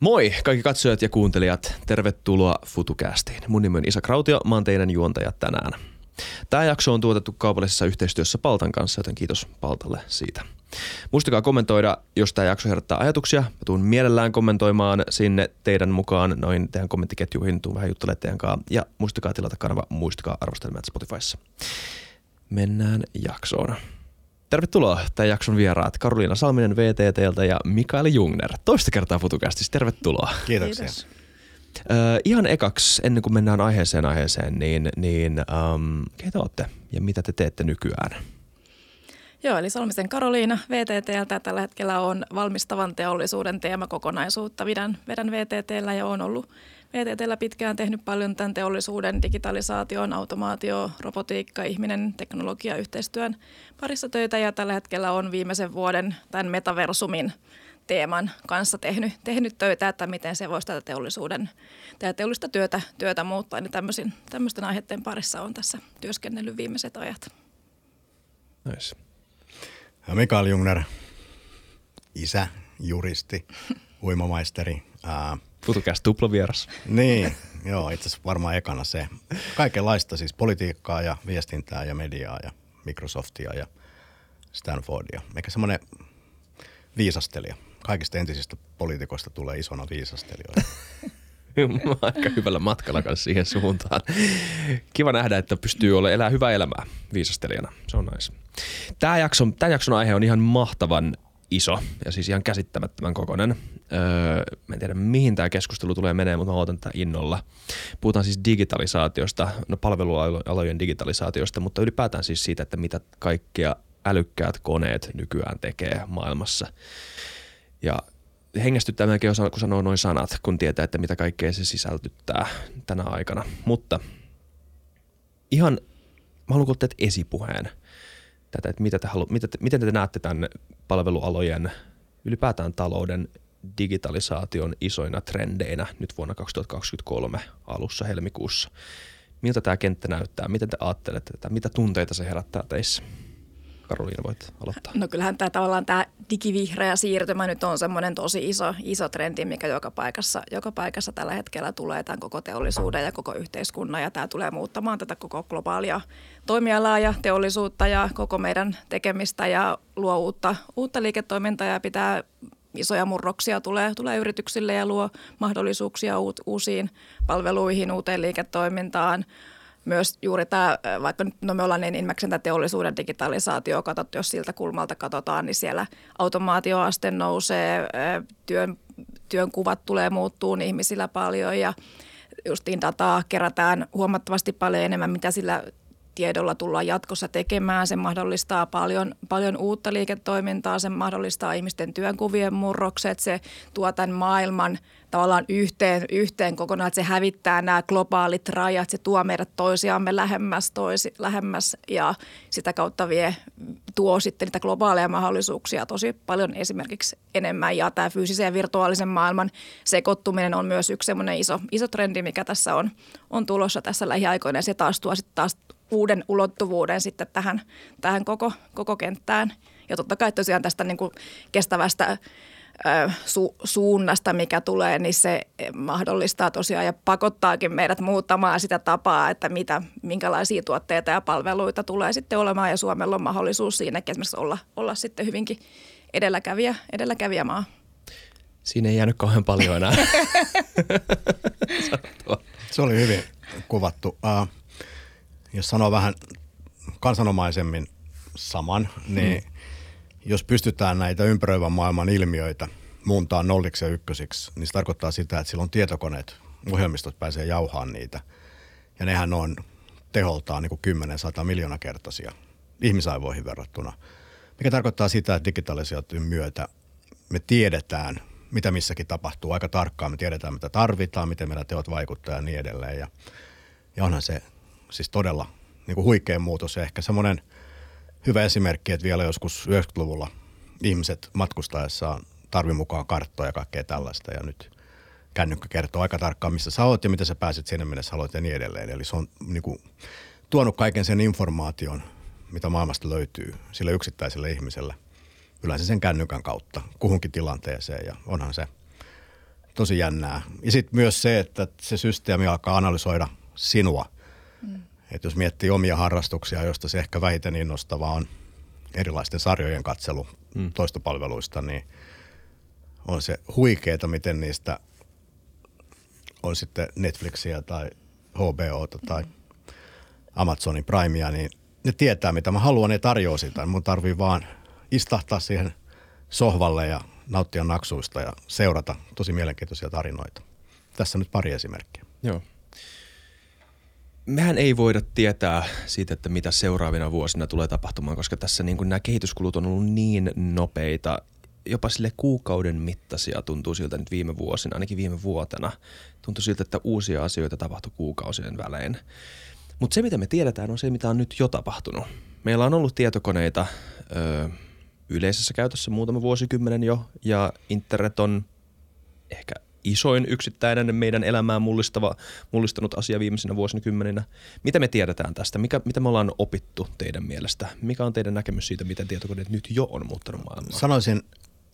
Moi kaikki katsojat ja kuuntelijat, tervetuloa FutuCastiin. Mun nimi on Esa Krautio, mä oon teidän juontaja tänään. Tämä jakso on tuotettu kaupallisessa yhteistyössä Paltan kanssa, joten kiitos Paltalle siitä. Muistakaa kommentoida, jos tämä jakso herättää ajatuksia. Mä tuun mielellään kommentoimaan sinne teidän mukaan, noin teidän kommenttiketjuihin, tuun vähän juttelemaan teidän kanssa. Ja muistakaa tilata kanava, muistakaa arvostelmat Spotifyssa. Mennään jaksoon. Tervetuloa tämän jakson vieraat Karoliina Salminen VTT:ltä ja Mikael Jungner. Toista kertaa FutuCastissa, tervetuloa. Kiitoksia. Kiitos. Ihan ekaksi, ennen kuin mennään aiheeseen, niin keitä olette ja mitä te teette nykyään? Joo, eli Salmisen Karoliina VTT:ltä tällä hetkellä on valmistavan teollisuuden teemakokonaisuutta. Vedän VTT:llä ja olen ollut VTT:llä pitkään, tehnyt paljon tämän teollisuuden, digitalisaation, automaatio, robotiikka, ihminen, teknologia, yhteistyön parissa töitä ja tällä hetkellä on viimeisen vuoden tämän metaversumin teeman kanssa tehnyt töitä, että miten se voisi tätä teollista työtä muuttaa. Niin tämmöisten aiheiden parissa on tässä työskennellyt viimeiset ajat. Nice. Mikael Jungner, isä, juristi, uimamaisteri. FutuCast tuplavieras. Niin, joo, itse asiassa varmaan ekana se. Kaikenlaista siis politiikkaa ja viestintää ja mediaa ja Microsoftia ja Stanfordia. Eikä semmoinen viisastelija. Kaikista entisistä poliitikoista tulee isona viisastelijoita. Mä aika hyvällä matkalla kanssa siihen suuntaan. Kiva nähdä, että pystyy elämään hyvää elämää viisastelijana. Se on nice. Tämän jakson aihe on ihan mahtavan iso ja siis ihan käsittämättömän kokoinen. Mä en tiedä, mihin tämä keskustelu tulee menee, mutta mä odotan tätä innolla. Puhutaan siis digitalisaatiosta, palvelualojen digitalisaatiosta, mutta ylipäätään siis siitä, että mitä kaikkea älykkäät koneet nykyään tekee maailmassa. Ja hengästyttää melkein osaa, kun sanoo noin sanat, kun tietää, että mitä kaikkea se sisältyttää tänä aikana. Mutta ihan, mä haluan kuulla esipuheen tätä, että miten te näette tämän palvelualojen, ylipäätään talouden digitalisaation isoina trendeinä nyt vuonna 2023 alussa helmikuussa. Miltä tämä kenttä näyttää? Miten te ajattelette tätä? Mitä tunteita se herättää teissä? Karoliina, voit aloittaa. No kyllähän tämä tavallaan tämä digivihreä siirtymä nyt on semmoinen tosi iso trendi, mikä joka paikassa tällä hetkellä tulee tämän koko teollisuuden ja koko yhteiskunnan. Ja tämä tulee muuttamaan tätä koko globaalia toimialaa ja teollisuutta ja koko meidän tekemistä ja luo uutta liiketoimintaa ja pitää isoja murroksia tulee yrityksille ja luo mahdollisuuksia uusiin palveluihin, uuteen liiketoimintaan. Myös juuri tämä, vaikka nyt me ollaan niin enimmäkseen tämä teollisuuden digitalisaatio katsottu, jos siltä kulmalta katsotaan, niin siellä automaatioaste nousee, työn kuvat tulee muuttuun ihmisillä paljon ja justiin dataa kerätään huomattavasti paljon enemmän, mitä sillä tiedolla tullaan jatkossa tekemään. Se mahdollistaa paljon uutta liiketoimintaa, se mahdollistaa ihmisten työnkuvien murrokset, se tuo tämän maailman tavallaan yhteen kokonaan, että se hävittää nämä globaalit rajat, se tuo meidät toisiamme lähemmäs ja sitä kautta tuo sitten niitä globaaleja mahdollisuuksia tosi paljon esimerkiksi enemmän. Ja tämä fyysisen ja virtuaalisen maailman sekoittuminen on myös yksi semmoinen iso trendi, mikä tässä on tulossa tässä lähiaikoina ja se taas tuo sitten taas uuden ulottuvuuden sitten tähän koko kenttään. Ja totta kai tosiaan tästä niin kuin kestävästä suunnasta, mikä tulee, niin se mahdollistaa tosiaan ja pakottaakin meidät muuttamaan sitä tapaa, että minkälaisia tuotteita ja palveluita tulee sitten olemaan. Ja Suomella on mahdollisuus siinäkin esimerkiksi olla sitten hyvinkin edelläkävijä maa. Siinä ei jäänyt kauhean paljon enää. Se oli hyvin kuvattu. Jos sanoo vähän kansanomaisemmin saman, niin jos pystytään näitä ympäröivän maailman ilmiöitä muuntaa nolliksi ja ykkösiksi, niin se tarkoittaa sitä, että silloin tietokoneet, ohjelmistot pääsee jauhaan niitä. Ja nehän on teholtaan niin kuin 10–100 miljoonaa kertaisia ihmisaivoihin verrattuna. Mikä tarkoittaa sitä, että digitalisaation myötä me tiedetään, mitä missäkin tapahtuu aika tarkkaan. Me tiedetään, mitä tarvitaan, miten meidän teot vaikuttaa ja niin edelleen. Ja onhan se siis todella niin kuin huikea muutos ja ehkä semmoinen hyvä esimerkki, että vielä joskus 90-luvulla ihmiset matkustaessaan tarvi mukaan karttoja ja kaikkea tällaista. Ja nyt kännykkä kertoo aika tarkkaan, missä sä oot ja miten sä pääset sinne, minne sä haluat ja niin edelleen. Eli se on niin kuin tuonut kaiken sen informaation, mitä maailmasta löytyy sille yksittäiselle ihmiselle. Yleensä sen kännykän kautta kuhunkin tilanteeseen ja onhan se tosi jännää. Ja sitten myös se, että se systeemi alkaa analysoida sinua. Mm. Että jos miettii omia harrastuksia, joista se ehkä vähiten innostavaa on erilaisten sarjojen katselu toistopalveluista, niin on se huikeeta, miten niistä on sitten Netflixiä tai HBOta tai Amazonin Primea, niin ne tietää, mitä mä haluan, ne tarjoaa sitä. Mun tarvii vaan istahtaa siihen sohvalle ja nauttia naksuista ja seurata tosi mielenkiintoisia tarinoita. Tässä nyt pari esimerkkiä. Joo. Mehän ei voida tietää siitä, että mitä seuraavina vuosina tulee tapahtumaan, koska tässä niin kuin nämä kehityskulut on ollut niin nopeita. Jopa sille kuukauden mittaisia tuntuu siltä nyt viime vuosina, ainakin viime vuotena. Tuntuu siltä, että uusia asioita tapahtui kuukausien välein. Mutta se, mitä me tiedetään, on se, mitä on nyt jo tapahtunut. Meillä on ollut tietokoneita yleisessä käytössä muutama vuosikymmenen jo, ja internet on ehkä isoin yksittäinen meidän elämää mullistanut asia viimeisinä vuosikymmeninä. Mitä me tiedetään tästä? Mitä me ollaan opittu teidän mielestä? Mikä on teidän näkemys siitä, miten tietokoneet nyt jo on muuttanut maailmaa? Sanoisin,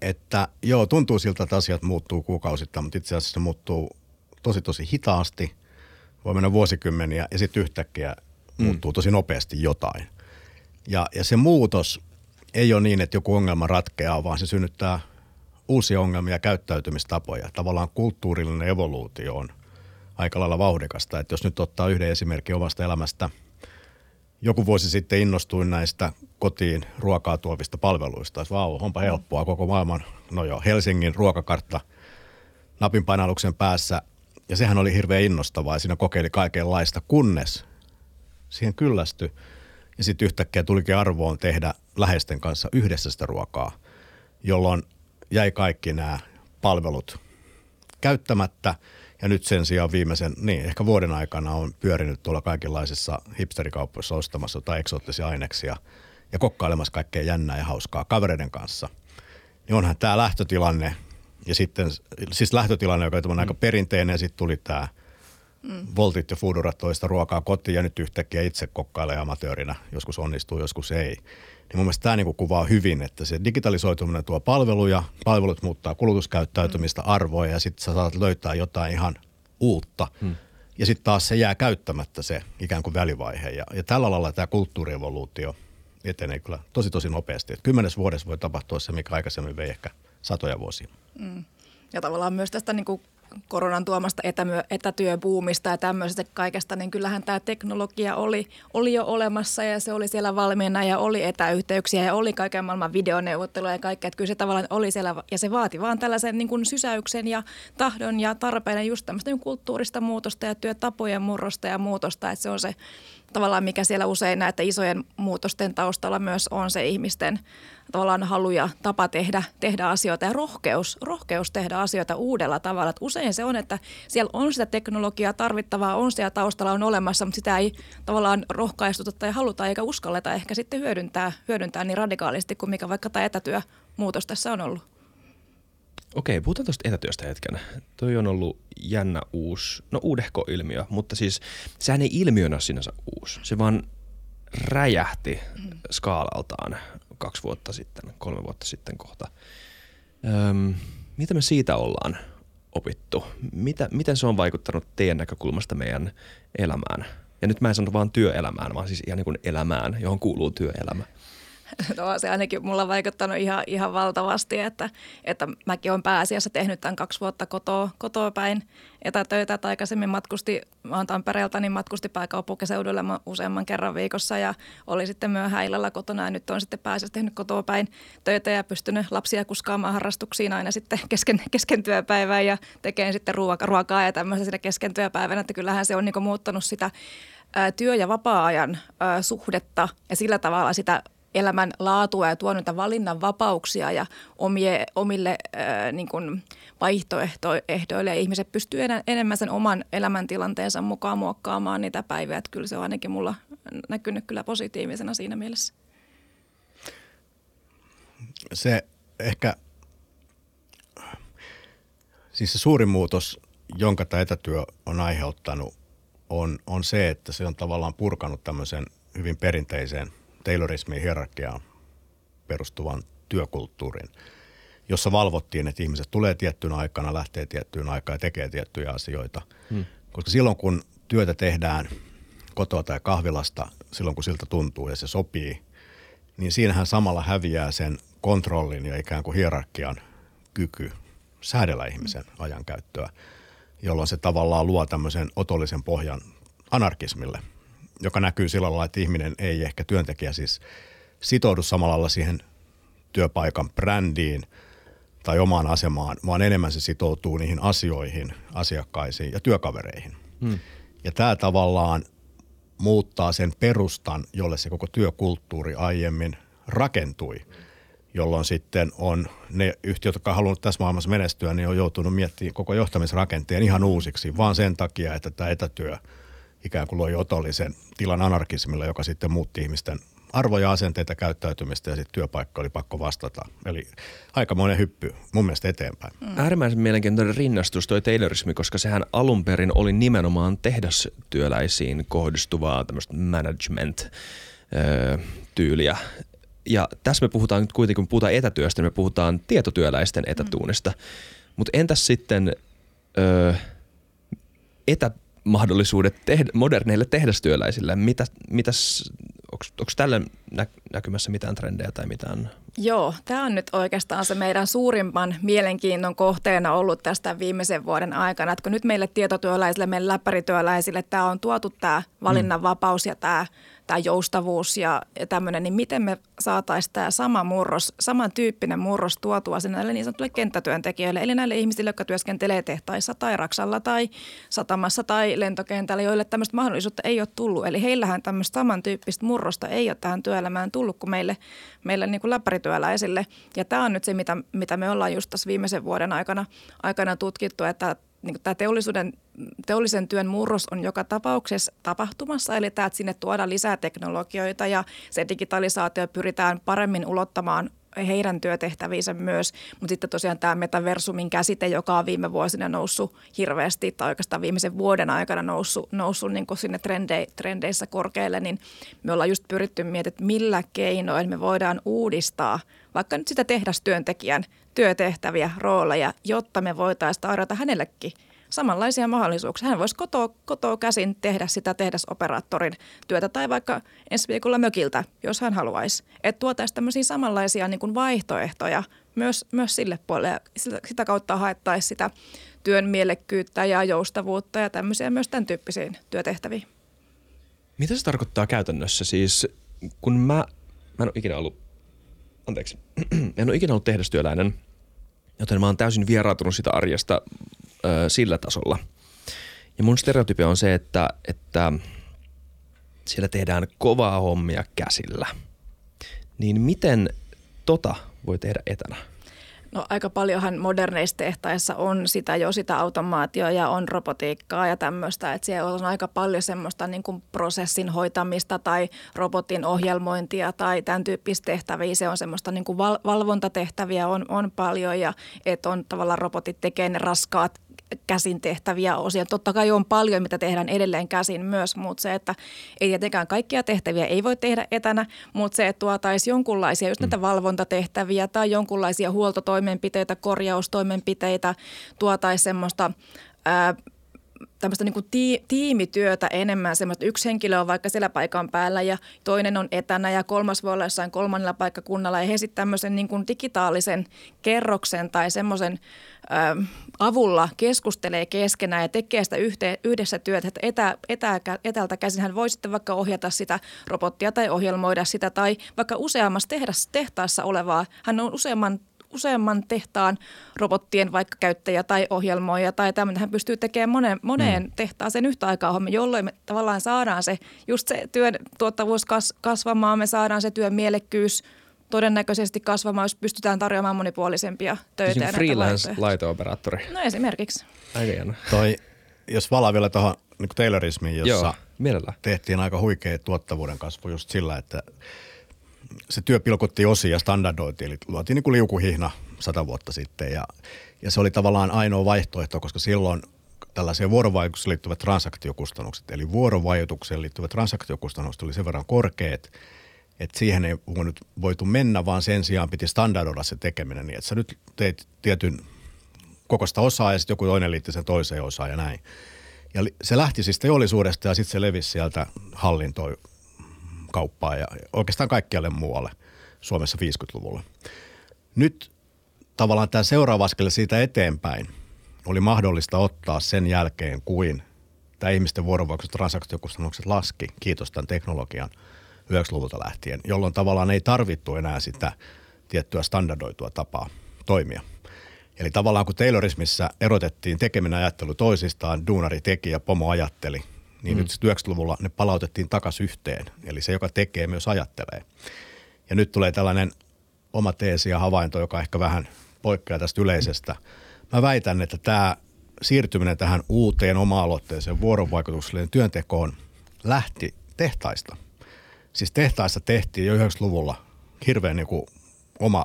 että joo, tuntuu siltä, että asiat muuttuu kuukausittain, mutta itse asiassa se muuttuu tosi hitaasti. Voi mennä vuosikymmeniä ja sitten yhtäkkiä muuttuu tosi nopeasti jotain. Ja se muutos ei ole niin, että joku ongelma ratkeaa, vaan se synnyttää uusia ongelmia ja käyttäytymistapoja. Tavallaan kulttuurillinen evoluutio on aika lailla vauhdikasta. Että jos nyt ottaa yhden esimerkin omasta elämästä, joku vuosi sitten innostuin näistä kotiin ruokaa tuovista palveluista. Että vau, onpa helppoa koko maailman, no joo, Helsingin ruokakartta napin painalluksen päässä. Ja sehän oli hirveän innostavaa ja siinä kokeili kaikenlaista, kunnes siihen kyllästyi. Ja sitten yhtäkkiä tulikin arvoon tehdä läheisten kanssa yhdessä sitä ruokaa, jolloin jäi kaikki nämä palvelut käyttämättä. Ja nyt sen sijaan viimeisen, ehkä vuoden aikana on pyörinyt tuolla kaikenlaisissa hipsterikaupoissa ostamassa jotain eksoottisia aineksia ja kokkailemassa kaikkea jännää ja hauskaa kavereiden kanssa. Niin onhan tämä lähtötilanne. Ja sitten, siis lähtötilanne, joka on aika perinteinen, ja sitten tuli tämä voltit ja foodurat toista ruokaa kotiin, ja nyt yhtäkkiä itse kokkailee amatöörinä. Joskus onnistuu, joskus ei. Niin mun mielestä tämä niinku kuvaa hyvin, että se digitalisoituminen tuo palveluja, palvelut muuttaa kulutuskäyttäytymistä, arvoja, ja sitten sä saat löytää jotain ihan uutta. Ja sitten taas se jää käyttämättä se ikään kuin välivaihe. Ja tällä lailla tämä kulttuurievoluutio etenee kyllä tosi nopeasti. Et 10 vuodessa voi tapahtua se, mikä aikaisemmin vei ehkä satoja vuosia. Ja tavallaan myös tästä niin kuin koronan tuomasta etätyöbuumista ja tämmöisestä kaikesta, niin kyllähän tämä teknologia oli jo olemassa ja se oli siellä valmiina ja oli etäyhteyksiä ja oli kaiken maailman videoneuvotteluja ja kaikkea. Että kyllä se tavallaan oli siellä ja se vaati vaan tällaisen niin kuin sysäyksen ja tahdon ja tarpeen ja just tämmöistä niin kulttuurista muutosta ja työtapojen murrosta ja muutosta, että se on se tavallaan, mikä siellä usein näiden isojen muutosten taustalla myös on se ihmisten tavallaan halu ja tapa tehdä asioita ja rohkeus tehdä asioita uudella tavalla. Et usein se on, että siellä on sitä teknologiaa tarvittavaa, on siellä taustalla, on olemassa, mutta sitä ei tavallaan rohkaistuta tai haluta eikä uskalleta ehkä sitten hyödyntää niin radikaalisti kuin mikä vaikka tämä etätyömuutos tässä on ollut. Okei, puhutaan tuosta etätyöstä hetken. Toi on ollut jännä uudehko ilmiö, mutta siis sehän ei ilmiönä sinänsä uusi. Se vaan räjähti skaalaltaan 2 vuotta sitten, 3 vuotta sitten kohta. Mitä me siitä ollaan opittu? Miten se on vaikuttanut teidän näkökulmasta meidän elämään? Ja nyt mä en sano vaan työelämään, vaan siis ihan niin kuin elämään, johon kuuluu työelämä. No, se ainakin mulla on vaikuttanut ihan valtavasti, että mäkin olen pääasiassa tehnyt tämän 2 vuotta kotoa päin etätöitä. Että aikaisemmin mä oon Tampereelta, niin matkusti pääkaupunkiseudulle useamman kerran viikossa ja oli sitten myöhään illalla kotona ja nyt on sitten pääasiassa tehnyt kotoa päin töitä ja pystynyt lapsia kuskaamaan harrastuksiin aina sitten kesken työpäivää ja tekemään sitten ruokaa ja tämmöistä siinä kesken työpäivänä, että kyllähän se on niinku muuttanut sitä työ- ja vapaa-ajan suhdetta ja sillä tavalla sitä elämän laatua ja tuonut valinnan vapauksia ja omille niin kuin vaihtoehdoille. Ja ihmiset pystyy enemmän sen oman elämäntilanteensa mukaan muokkaamaan niitä päiviä. Että kyllä se on ainakin mulla näkynyt kyllä positiivisena siinä mielessä. Se ehkä, siis se suurin muutos, jonka tämä etätyö on aiheuttanut, on se, että se on tavallaan purkanut tämmöisen hyvin perinteiseen Taylorismin hierarkiaan perustuvan työkulttuurin. jossa valvottiin, että ihmiset tulee tiettyyn aikana, lähtee tiettyyn aikaan ja tekee tiettyjä asioita. Hmm. Koska silloin, kun työtä tehdään kotoa tai kahvilasta, silloin kun siltä tuntuu ja se sopii, niin siinähän samalla häviää sen kontrollin ja ikään kuin hierarkian kyky säädellä ihmisen ajankäyttöä, jolloin se tavallaan luo tämmöisen otollisen pohjan anarkismille, joka näkyy sillä lailla, että ihminen ei ehkä työntekijä siis sitoudu samalla lailla siihen työpaikan brändiin tai omaan asemaan, vaan enemmän se sitoutuu niihin asioihin, asiakkaisiin ja työkavereihin. Hmm. Ja tämä tavallaan muuttaa sen perustan, jolle se koko työkulttuuri aiemmin rakentui, jolloin sitten on ne yhtiöt, jotka on halunnut tässä maailmassa menestyä, niin on joutunut miettimään koko johtamisrakenteen ihan uusiksi, vaan sen takia, että tämä etätyö ikään kuin loi otollisen tilan anarkismilla, joka sitten muutti ihmisten arvoja, asenteita, käyttäytymistä ja sitten työpaikka oli pakko vastata. Eli aikamoinen hyppy mun mielestä eteenpäin. Äärimmäisen mielenkiintoinen rinnastus toi taylorismi, koska sehän alun perin oli nimenomaan tehdastyöläisiin kohdistuvaa tämmöistä management-tyyliä. Ja tässä me puhutaan nyt kuitenkin, kun puhutaan etätyöstä, niin me puhutaan tietotyöläisten etätuunista. Mutta entäs sitten etämahdollisuudet moderneille tehdastyöläisille? Onko tällä näkymässä mitään trendejä tai mitään? Joo, tämä on nyt oikeastaan se meidän suurimman mielenkiinnon kohteena ollut tästä viimeisen vuoden aikana. Että kun nyt meille tietotyöläisille, meille läppärityöläisille tämä on tuotu tämä valinnanvapaus ja tämä joustavuus ja tämmöinen, niin miten me saataisiin tämä sama murros, samantyyppinen murros tuotua sinne näille niin sanotuille kenttätyöntekijöille, eli näille ihmisille, jotka työskentelee tehtaissa tai raksalla tai satamassa tai lentokentällä, joille tämmöistä mahdollisuutta ei ole tullut. Eli heillähän tämmöistä samantyyppistä murrosta ei ole tähän työelämään tullut kuin meille niin kuin läppärityöläisille. Ja tämä on nyt se, mitä me ollaan just tässä viimeisen vuoden aikana tutkittu, että niin tämä teollisen työn murros on joka tapauksessa tapahtumassa, eli tämä, että sinne tuodaan lisää teknologioita ja se digitalisaatio pyritään paremmin ulottamaan heidän työtehtäviinsä myös, mutta sitten tosiaan tämä metaversumin käsite, joka on viime vuosina noussut hirveästi tai oikeastaan viimeisen vuoden aikana noussut niin kuin sinne trendeissä korkealle, niin me ollaan just pyritty miettimään, millä keinoin me voidaan uudistaa vaikka nyt sitä tehdastyöntekijän työtehtäviä, rooleja, jotta me voitaisiin tarjota hänellekin samanlaisia mahdollisuuksia. Hän voisi kotoa käsin tehdä sitä tehdasoperaattorin työtä tai vaikka ensi viikolla mökiltä, jos hän haluaisi. Että tuotaisiin tämmöisiä samanlaisia niin kuin vaihtoehtoja myös sille puolelle. Sitä kautta haettaisiin sitä työn mielekkyyttä ja joustavuutta ja tämmöisiä myös tämän tyyppisiin työtehtäviin. Mitä se tarkoittaa käytännössä? Siis kun mä en ole ikinä ollut, tehdastyöläinen, joten mä oon täysin vieraantunut sitä arjesta sillä tasolla. Ja mun stereotypia on se, että siellä tehdään kovaa hommia käsillä. Niin miten voi tehdä etänä? No aika paljonhan moderneissa tehtaissa on sitä automaatioa ja on robotiikkaa ja tämmöistä, että siellä on aika paljon semmoista niin kuin prosessin hoitamista tai robotin ohjelmointia tai tämän tyyppistä tehtäviä. Se on semmoista niin kuin valvontatehtäviä on paljon ja että on tavallaan robotit tekee ne raskaat käsin tehtäviä osia. Totta kai on paljon, mitä tehdään edelleen käsin myös, mutta se, että ei tietenkään kaikkia tehtäviä ei voi tehdä etänä, mutta se, että tuotaisiin jonkunlaisia just näitä valvontatehtäviä tai jonkunlaisia huoltotoimenpiteitä, korjaustoimenpiteitä, tuotaisiin semmoista tämmöistä niin kuin tiimityötä enemmän, semmoista yksi henkilö on vaikka siellä paikan päällä ja toinen on etänä ja kolmas voi olla jossain kolmannella paikkakunnalla ja he sitten tämmöisen niin kuin digitaalisen kerroksen tai semmoisen avulla keskustelee keskenään ja tekee sitä yhdessä työtä, että etältä käsin hän voi sitten vaikka ohjata sitä robottia tai ohjelmoida sitä tai vaikka useammassa tehtaassa olevaa, hän on useamman tehtaan robottien vaikka käyttäjä tai ohjelmoija tai tämmöinen. Hän pystyy tekemään moneen tehtaaseen yhtä aikaa hommin, jolloin me tavallaan saadaan se, just se työn tuottavuus kasvamaan, me saadaan se työn mielekkyys todennäköisesti kasvamaan, jos pystytään tarjoamaan monipuolisempia töitä. Ja freelance-laito-operaattori. No esimerkiksi. Aika hieno. Jos valaa vielä tuohon niin kuin taylorismiin, jossa tehtiin aika huikea tuottavuuden kasvu just sillä, että se työ pilkottiin osiin ja standardoitiin, eli luotiin niin kuin liukuhihna 100 vuotta sitten ja se oli tavallaan ainoa vaihtoehto, koska silloin tällaiseen vuorovaikutukseen liittyvät transaktiokustannukset, eli vuorovaikutukseen liittyvät transaktiokustannukset oli sen verran korkeat, Että siihen ei voitu mennä, vaan sen sijaan piti standardoida se tekeminen niin, että sä nyt teet tietyn kokosta osaa ja sitten joku toinen liitti sen toiseen osaan ja näin. Ja se lähti siis teollisuudesta ja sitten se levisi sieltä hallintoon, kauppaan ja oikeastaan kaikkialle muualle Suomessa 50-luvulla. Nyt tavallaan tämä seuraava askel siitä eteenpäin oli mahdollista ottaa sen jälkeen, kuin tämä ihmisten vuorovaikutus, transaktiokustannukset laski, kiitos tämän teknologian 90-luvulta lähtien, jolloin tavallaan ei tarvittu enää sitä tiettyä standardoitua tapaa toimia. Eli tavallaan kun Taylorismissa erotettiin tekeminen ajattelu toisistaan, duunari teki ja pomo ajatteli, niin nyt 90-luvulla ne palautettiin takaisin yhteen. Eli se, joka tekee, myös ajattelee. Ja nyt tulee tällainen oma teesi ja havainto, joka ehkä vähän poikkeaa tästä yleisestä. Mä väitän, että tämä siirtyminen tähän uuteen oma-aloitteeseen vuorovaikutukselliseen työntekoon lähti tehtaista. Siis tehtaissa tehtiin jo 90-luvulla hirveän niin kuin oma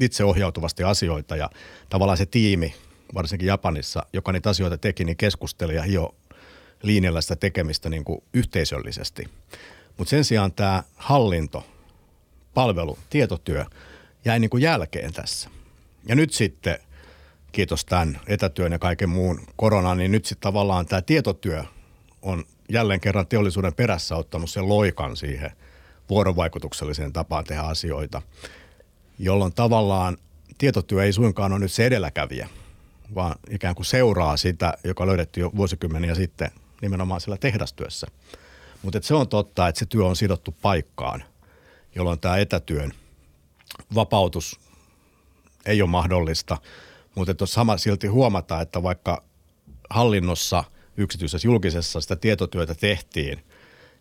itseohjautuvasti asioita ja tavallaan se tiimi, varsinkin Japanissa, joka niitä asioita teki, niin keskusteli ja hioi linjalla sitä tekemistä niin kuin yhteisöllisesti. Mutta sen sijaan tämä hallinto, palvelu, tietotyö jäi niin kuin jälkeen tässä. Ja nyt sitten, kiitos tämän etätyön ja kaiken muun koronan, niin nyt sitten tavallaan tämä tietotyö on jälleen kerran teollisuuden perässä ottanut sen loikan siihen vuorovaikutukselliseen tapaan tehdä asioita, jolloin tavallaan tietotyö ei suinkaan ole nyt se edelläkävijä, vaan ikään kuin seuraa sitä, joka löydettiin jo vuosikymmeniä sitten nimenomaan siellä tehdastyössä. Mutta se on totta, että se työ on sidottu paikkaan, jolloin tämä etätyön vapautus ei ole mahdollista, mutta tuossa sama silti huomataan, että vaikka hallinnossa, yksityisessä julkisessa sitä tietotyötä tehtiin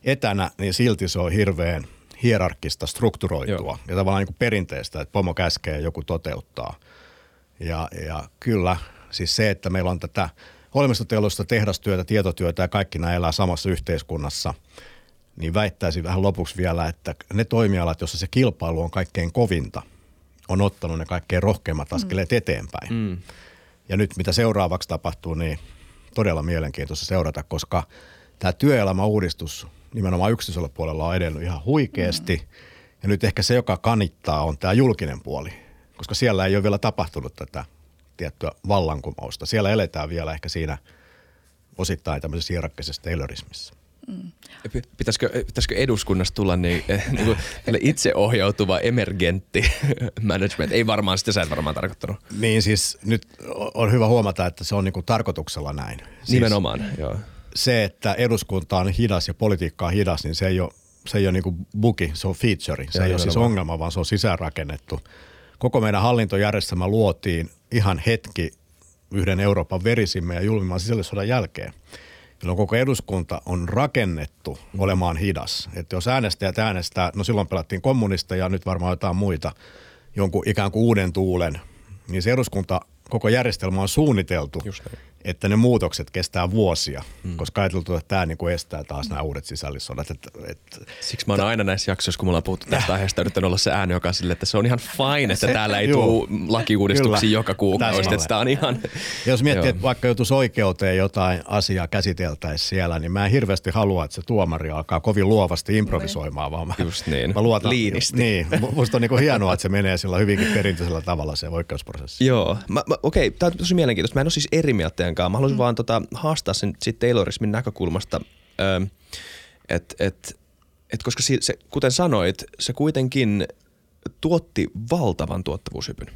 etänä, niin silti se on hirveän hierarkkista, strukturoitua. Joo. Ja tavallaan niin kuin perinteistä, että pomo käskee ja joku toteuttaa. Ja kyllä, siis se, että meillä on tätä olemistoteollisuutta, tehdastyötä, tietotyötä ja kaikki nämä elää samassa yhteiskunnassa, niin väittäisin vähän lopuksi vielä, että ne toimialat, joissa se kilpailu on kaikkein kovinta, on ottanut ne kaikkein rohkeimmat askeleet eteenpäin. Ja nyt mitä seuraavaksi tapahtuu, niin todella mielenkiintoista seurata, koska tämä työelämäuudistus nimenomaan yksityisellä puolella on edennyt ihan huikeasti. Ja nyt ehkä se, joka kannattaa, on tämä julkinen puoli, koska siellä ei ole vielä tapahtunut tätä tiettyä vallankumousta. Siellä eletään vielä ehkä siinä osittain tämmöisessä hierarkkisessa taylorismissa. Pitäisikö eduskunnasta tulla niin itseohjautuva emergentti management? Ei varmaan, sitä sä et varmaan tarkoittanut. Niin siis nyt on hyvä huomata, että se on niin kuin tarkoituksella näin. Siis nimenomaan, joo. Se, että eduskunta on hidas ja politiikka on hidas, niin se ei ole niin kuin buki, se on feature. Se ei ole siis ongelma, vaan se on sisäänrakennettu. Koko meidän hallintojärjestelmä luotiin ihan hetki yhden Euroopan verisimme ja julmimman sisällissodan jälkeen. Silloin koko eduskunta on rakennettu olemaan hidas. Että jos äänestäjät äänestää, no silloin pelattiin kommunisteja ja nyt varmaan jotain muita, jonkun ikään kuin uuden tuulen, niin se eduskunta, koko järjestelmä on suunniteltu, että ne muutokset kestää vuosia, koska ajateltu, että tämä niin kuin estää taas nämä uudet sisällissodat. Siksi mä oon aina näissä jaksoissa, kun me ollaan puhuttu tästä aiheesta, yrittänyt olla se ääni, joka sille, että se on ihan fine, että täällä ei tule lakiuudistuksia joka kuukausi. Jos miettii, että vaikka joutuisi oikeuteen jotain asiaa käsiteltäisiin siellä, niin mä en hirveästi halua, että se tuomari alkaa kovin luovasti improvisoimaan, vaan mä luotan. Liinisti. Niin, musta on niin kuin hienoa, että se menee sillä hyvinkin perinteisellä tavalla se oikeusprosessi. Joo. Okei, tämä on tosi mielenkiintoista. Mä en ole siis eri mieltä teidänkaan. Mä haluaisin vaan haastaa sen siitä Taylorismin näkökulmasta, että koska se, kuten sanoit, se kuitenkin tuotti valtavan tuottavuushypyn.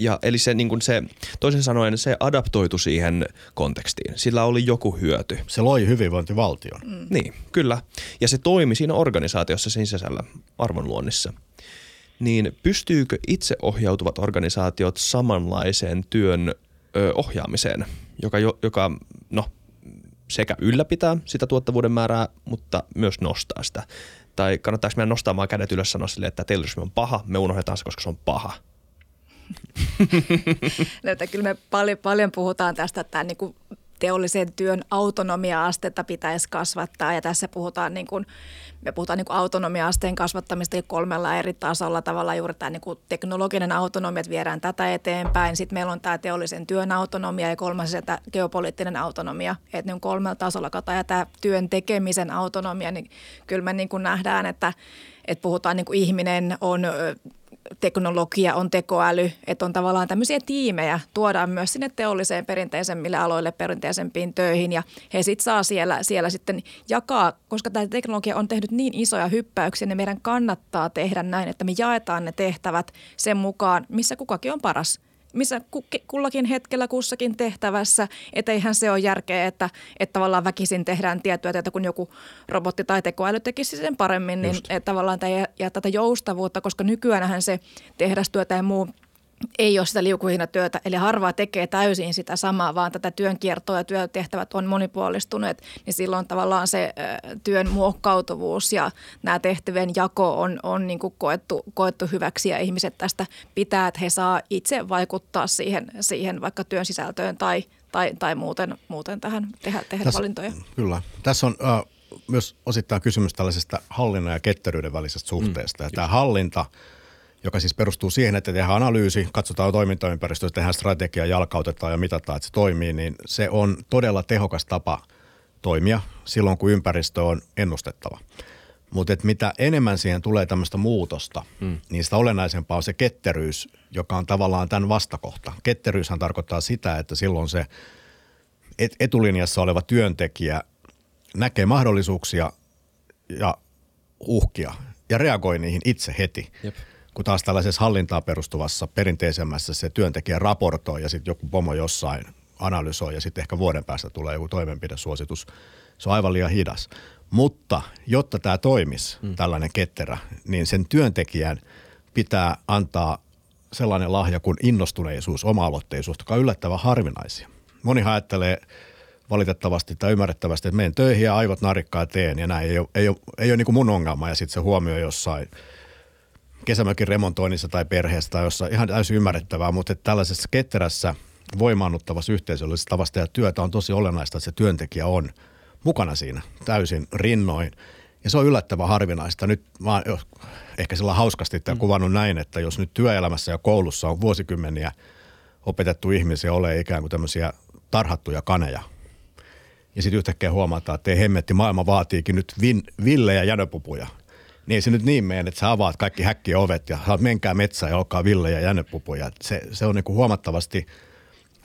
Ja eli se, niin kuin se, toisin sanoen, se adaptoitu siihen kontekstiin. Sillä oli joku hyöty. Se loi hyvinvointivaltion. Niin, kyllä. Ja se toimi siinä organisaatiossa sen sisällä arvonluonnissa. Niin pystyykö itseohjautuvat organisaatiot samanlaiseen työn ohjaamiseen, joka no, sekä ylläpitää sitä tuottavuuden määrää, mutta myös nostaa sitä? Tai kannattaako meidän nostamaan kädet ylös sanoa silleen, että taylorismi on paha, me unohdetaan se, koska se on paha? No, kyllä me paljon puhutaan tästä, että niin kuin teollisen työn autonomia-astetta pitäisi kasvattaa, ja tässä puhutaan niin kuin, me puhutaan niin kuin autonomia-asteen kasvattamista 3 eri tasolla tavalla, juuri tämä niin kuin teknologinen autonomia, että viedään tätä eteenpäin, sitten meillä on tämä teollisen työn autonomia ja 3 tämä geopoliittinen autonomia, että niin 3 tasolla katsotaan, ja tämä työn tekemisen autonomia, niin kyllä me niin kuin nähdään, että puhutaan niin kuin ihminen on teknologia, on tekoäly, että on tavallaan tämmöisiä tiimejä, tuodaan myös sinne teolliseen perinteisemmille aloille perinteisempiin töihin ja he sitten saa siellä sitten jakaa, koska tämä teknologia on tehnyt niin isoja hyppäyksiä, niin meidän kannattaa tehdä näin, että me jaetaan ne tehtävät sen mukaan, missä kukakin on paras, missä kullakin hetkellä kussakin tehtävässä, että eihän se ole järkeä, että tavallaan väkisin tehdään tiettyä työtä, kun joku robotti tai tekoäly tekisi sen paremmin, niin että tavallaan tätä joustavuutta, koska nykyäänhän se tehdastyö tai muu ei ole sitä liukuhihnatyötä, eli harvaa tekee täysin sitä samaa, vaan tätä työnkiertoa ja työtehtävät on monipuolistuneet, niin silloin tavallaan se työn muokkautuvuus ja nämä tehtävien jako on niin kuin koettu hyväksi ja ihmiset tästä pitää, että he saa itse vaikuttaa siihen vaikka työn sisältöön tai muuten tähän tehdä valintoja. Kyllä. Tässä on myös osittain kysymys tällaisesta hallinnan ja ketteryyden välisestä suhteesta. Ja tämä hallinta, joka siis perustuu siihen, että tehdään analyysi, katsotaan toimintaympäristöä, tehdään strategiaa, jalkautetaan ja mitataan, että se toimii, niin se on todella tehokas tapa toimia silloin, kun ympäristö on ennustettava. Mutta mitä enemmän siihen tulee tämmöistä muutosta, niin sitä olennaisempaa on se ketteryys, joka on tavallaan tämän vastakohta. Ketteryyshän tarkoittaa sitä, että silloin se etulinjassa oleva työntekijä näkee mahdollisuuksia ja uhkia ja reagoi niihin itse heti. Jep. Kun taas tällaisessa hallintaan perustuvassa perinteisemmässä se työntekijä raportoi ja sitten joku pomo jossain analysoi ja sitten ehkä vuoden päästä tulee joku toimenpidesuositus. Se on aivan liian hidas. Mutta jotta tämä toimisi, tällainen ketterä, niin sen työntekijän pitää antaa sellainen lahja kuin innostuneisuus, oma-aloitteisuus, joka on yllättävän harvinaisia. Moni ajattelee valitettavasti tai ymmärrettävästi, että menen töihin ja aivot narikkaa teen ja näin. Ei ole niin kuin mun ongelma ja sitten se huomioi jossain kesämökin remontoinnissa tai perheessä tai jossain, ihan täysin ymmärrettävää, mutta tällaisessa ketterässä voimaannuttavassa yhteisöllisessä tavasta ja työtä on tosi olennaista, että se työntekijä on mukana siinä täysin rinnoin. Ja se on yllättävän harvinaista. Nyt mä oon ehkä sillä hauskasti tämän kuvannut näin, että jos nyt työelämässä ja koulussa on vuosikymmeniä opetettu ihmisiä ole ikään kuin tämmöisiä tarhattuja kaneja. Ja sitten yhtäkkiä huomataan, että ei hemmetti, maailma vaatiikin nyt villejä jänöpupuja. Niin se nyt niin mene, että sä avaat kaikki häkkien ovet ja menkää metsään ja olkaa villejä ja jännepupuja. Se on niin kuin huomattavasti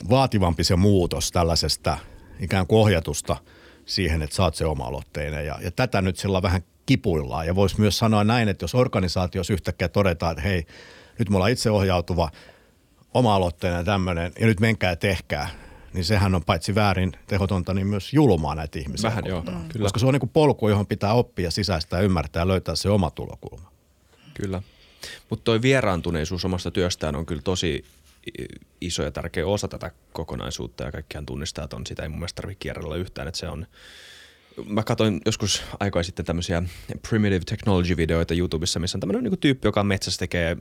vaativampi se muutos tällaisesta ikään kuin ohjatusta siihen, että saat se oma-aloitteinen. Ja tätä nyt sillä vähän kipuillaan. Ja voisi myös sanoa näin, että jos organisaatiossa yhtäkkiä todetaan, että hei, nyt me ollaan itseohjautuva, oma-aloitteinen tämmöinen ja nyt menkää ja tehkää. Niin sehän on paitsi väärin tehotonta, niin myös julmaa näitä ihmisiä. Vähän joo, kyllä. Koska se on niin kuin polku, johon pitää oppia, sisäistää, ymmärtää ja löytää se oma tulokulma. Kyllä. Mutta toi vieraantuneisuus omasta työstään on kyllä tosi iso ja tärkeä osa tätä kokonaisuutta ja kaikkihan tunnistaa ton. Sitä ei mun mielestä tarvitse kierrellä yhtään, että se on. Mä katsoin joskus aikaa sitten tämmöisiä Primitive Technology-videoita YouTubessa, missä on tämmöinen niin kuin tyyppi, joka metsässä tekee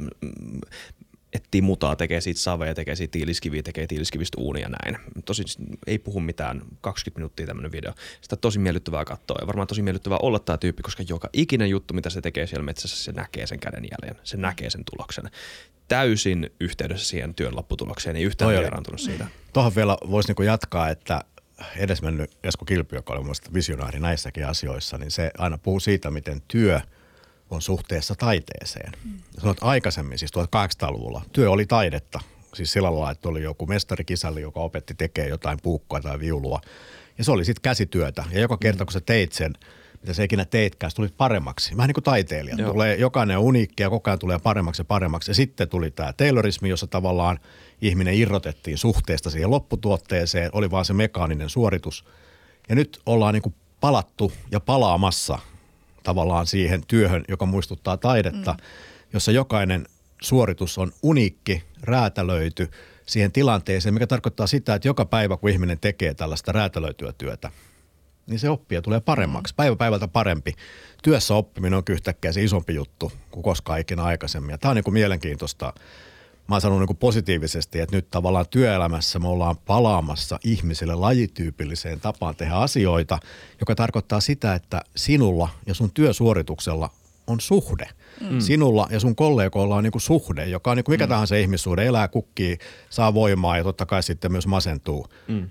etsii mutaa, tekee siitä savea, tekee siitä tiiliskiviä, tekee tiiliskivistä uunia näin. Tosin ei puhu mitään, 20 minuuttia tämmöinen video. Sitä on tosi miellyttävää katsoa ja varmaan tosi miellyttävää olla tämä tyyppi, koska joka ikinen juttu, mitä se tekee siellä metsässä, se näkee sen kädenjäljen, se näkee sen tuloksen. Täysin yhteydessä siihen työn lopputulokseen, ei yhtään vieraantunut siitä. Tuohon vielä voisi niinku jatkaa, että edesmennyt Jesko Kilpi, joka oli mun mielestä visionääri näissäkin asioissa, niin se aina puhuu siitä, miten työ on suhteessa taiteeseen. Sanoit aikaisemmin, siis 1800-luvulla, työ oli taidetta. Siis sillä lailla, että oli joku mestarikisälli, joka opetti tekemään jotain puukkoa tai viulua. Ja se oli sitten käsityötä. Ja joka kerta, kun sä teit sen, mitä sä ikinä teitkään, sä tulit paremmaksi. Vähän niin kuin taiteilija. Tulee, jokainen on uniikki ja koko ajan tulee paremmaksi ja paremmaksi. Ja sitten tuli tämä taylorismi, jossa tavallaan ihminen irrotettiin suhteesta siihen lopputuotteeseen. Oli vaan se mekaaninen suoritus. Ja nyt ollaan niin kuin palattu ja palaamassa tavallaan siihen työhön, joka muistuttaa taidetta, jossa jokainen suoritus on uniikki, räätälöity siihen tilanteeseen, mikä tarkoittaa sitä, että joka päivä, kun ihminen tekee tällaista räätälöityä työtä, niin se oppii ja tulee paremmaksi, päivä päivältä parempi. Työssä oppiminen on yhtäkkiä se isompi juttu kuin koskaan ikinä aikaisemmin. Ja tämä on niin kuin mielenkiintoista mä oon sanonut niin kuin positiivisesti, että nyt tavallaan työelämässä me ollaan palaamassa ihmisille lajityypilliseen tapaan tehdä asioita, joka tarkoittaa sitä, että sinulla ja sun työsuorituksella on suhde. Mm. Sinulla ja sun kollegoilla on niin kuin suhde, joka on niin kuin mikä tahansa ihmissuhde, elää, kukkii, saa voimaa ja totta kai sitten myös masentuu,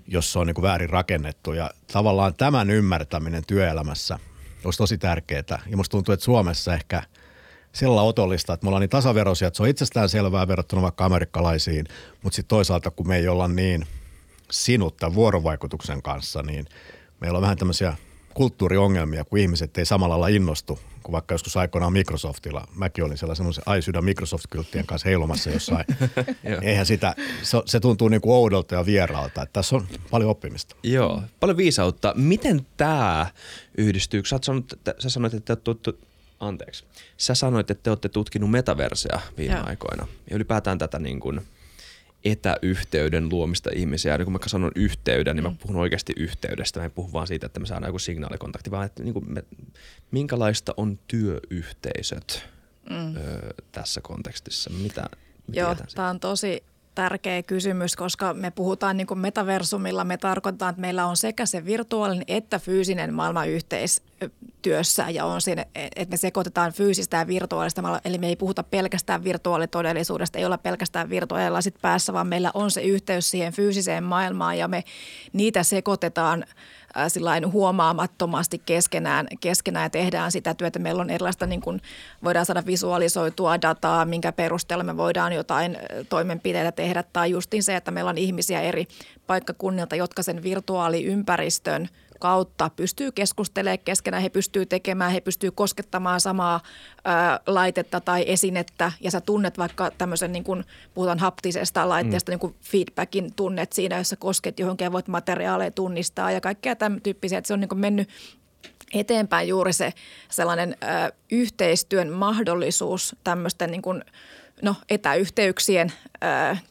jos se on niin kuin väärin rakennettu. Ja tavallaan tämän ymmärtäminen työelämässä olisi tosi tärkeää. Ja musta tuntuu, että Suomessa ehkä sillä otollista, että me ollaan niin tasaveroisia, että se on itsestään selvää verrattuna vaikka amerikkalaisiin, mutta sitten toisaalta kun me ei olla niin sinutta vuorovaikutuksen kanssa, niin meillä on vähän tämmöisiä kulttuuriongelmia, kun ihmiset ei samalla lailla innostu, kun vaikka joskus aikoinaan Microsoftilla. Mäkin olin siellä semmoisen ai sydän Microsoft-kylttien kanssa heilomassa jossain. Eihän sitä, se tuntuu niin kuin oudolta ja vieraalta, että tässä on paljon oppimista. Joo, paljon viisautta. Miten tämä yhdistyy? Sä sanoit, että te olette tutkinut metaversea viime aikoina ja ylipäätään tätä niin kuin etäyhteyden luomista ihmisiä. Ja kun mä sanon yhteyden, niin mä puhun oikeasti yhteydestä. Mä en puhu vaan siitä, että me saadaan joku signaalikontakti, vaan että niin kuin minkälaista on työyhteisöt tässä kontekstissa? Joo, tämä on tosi tärkeä kysymys, koska me puhutaan niin kuin metaversumilla, me tarkoitetaan, että meillä on sekä se virtuaalinen että fyysinen maailma yhteistyössä ja on siinä, että me sekoitetaan fyysistä ja virtuaalista, eli me ei puhuta pelkästään virtuaalitodellisuudesta, ei olla pelkästään virtuaalilasit päässä, vaan meillä on se yhteys siihen fyysiseen maailmaan ja me niitä sekoitetaan sillain huomaamattomasti keskenään ja tehdään sitä työtä. Meillä on erilaista, niin kuin voidaan saada visualisoitua dataa, minkä perusteella me voidaan jotain toimenpiteitä tehdä tai justiin se, että meillä on ihmisiä eri paikkakunnilta, jotka sen virtuaaliympäristön kautta pystyy keskustelemaan keskenään, he pystyy tekemään, he pystyy koskettamaan samaa laitetta tai esinettä ja sä tunnet vaikka tämmöisen niin kuin puhutaan haptisesta laitteesta niin kuin feedbackin tunnet siinä, jossa kosket johonkin ja voit materiaaleja tunnistaa ja kaikkea tämän tyyppisiä, että se on niin kuin mennyt eteenpäin juuri se sellainen yhteistyön mahdollisuus tämmöisten niin kuin etäyhteyksien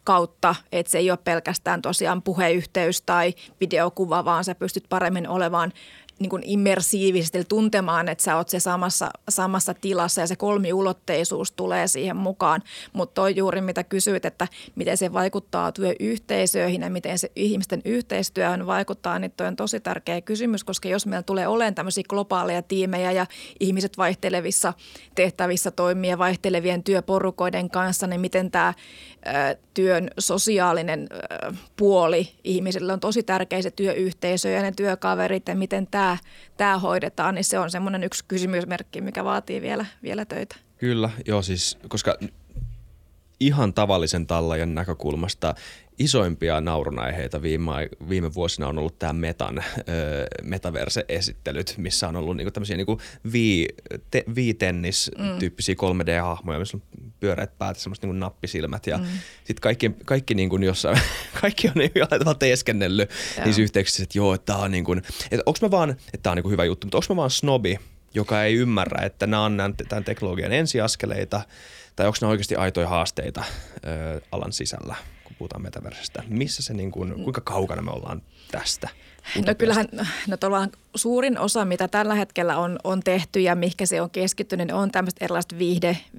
kautta, että se ei ole pelkästään tosiaan puheyhteys tai videokuva, vaan sä pystyt paremmin olemaan niin kuin immersiivisesti tuntemaan, että sä oot se samassa tilassa ja se kolmiulotteisuus tulee siihen mukaan. Mutta toi juuri mitä kysyit, että miten se vaikuttaa työyhteisöihin ja miten se ihmisten yhteistyöhön vaikuttaa, niin toi on tosi tärkeä kysymys, koska jos meillä tulee olemaan tämmöisiä globaaleja tiimejä ja ihmiset vaihtelevissa tehtävissä toimia vaihtelevien työporukoiden kanssa, niin miten tämä työn sosiaalinen puoli ihmisille on tosi tärkeä se työyhteisö ja ne työkaverit ja miten tämä hoidetaan, niin se on semmoinen yksi kysymysmerkki, mikä vaatii vielä töitä. Kyllä, joo siis, koska ihan tavallisen tallaajan näkökulmasta isoimpia naurunaiheita viime vuosina on ollut tämä Metan metaverse-esittelyt, missä on ollut niinku tämmöisiä niinku viitennis-tyyppisiä 3D-hahmoja, missä on pyöreät päät ja semmoiset niinku nappisilmät. Ja sitten kaikki, niinku jossain, kaikki on jollain tavalla teeskennellyt niissä yhteyksissä, että joo, että on niinku, että onks mä vaan, että tää on niinku hyvä juttu, mutta onks mä vaan snobi, joka ei ymmärrä, että nämä on tämän teknologian ensiaskeleita, tai onko nämä oikeasti aitoja haasteita alan sisällä, kun puhutaan metaversestä? Missä se niin kuin, kuinka kaukana me ollaan tästä? No kyllähän suurin osa, mitä tällä hetkellä on tehty ja mihinkä se on keskittynyt, on tämmöiset erilaiset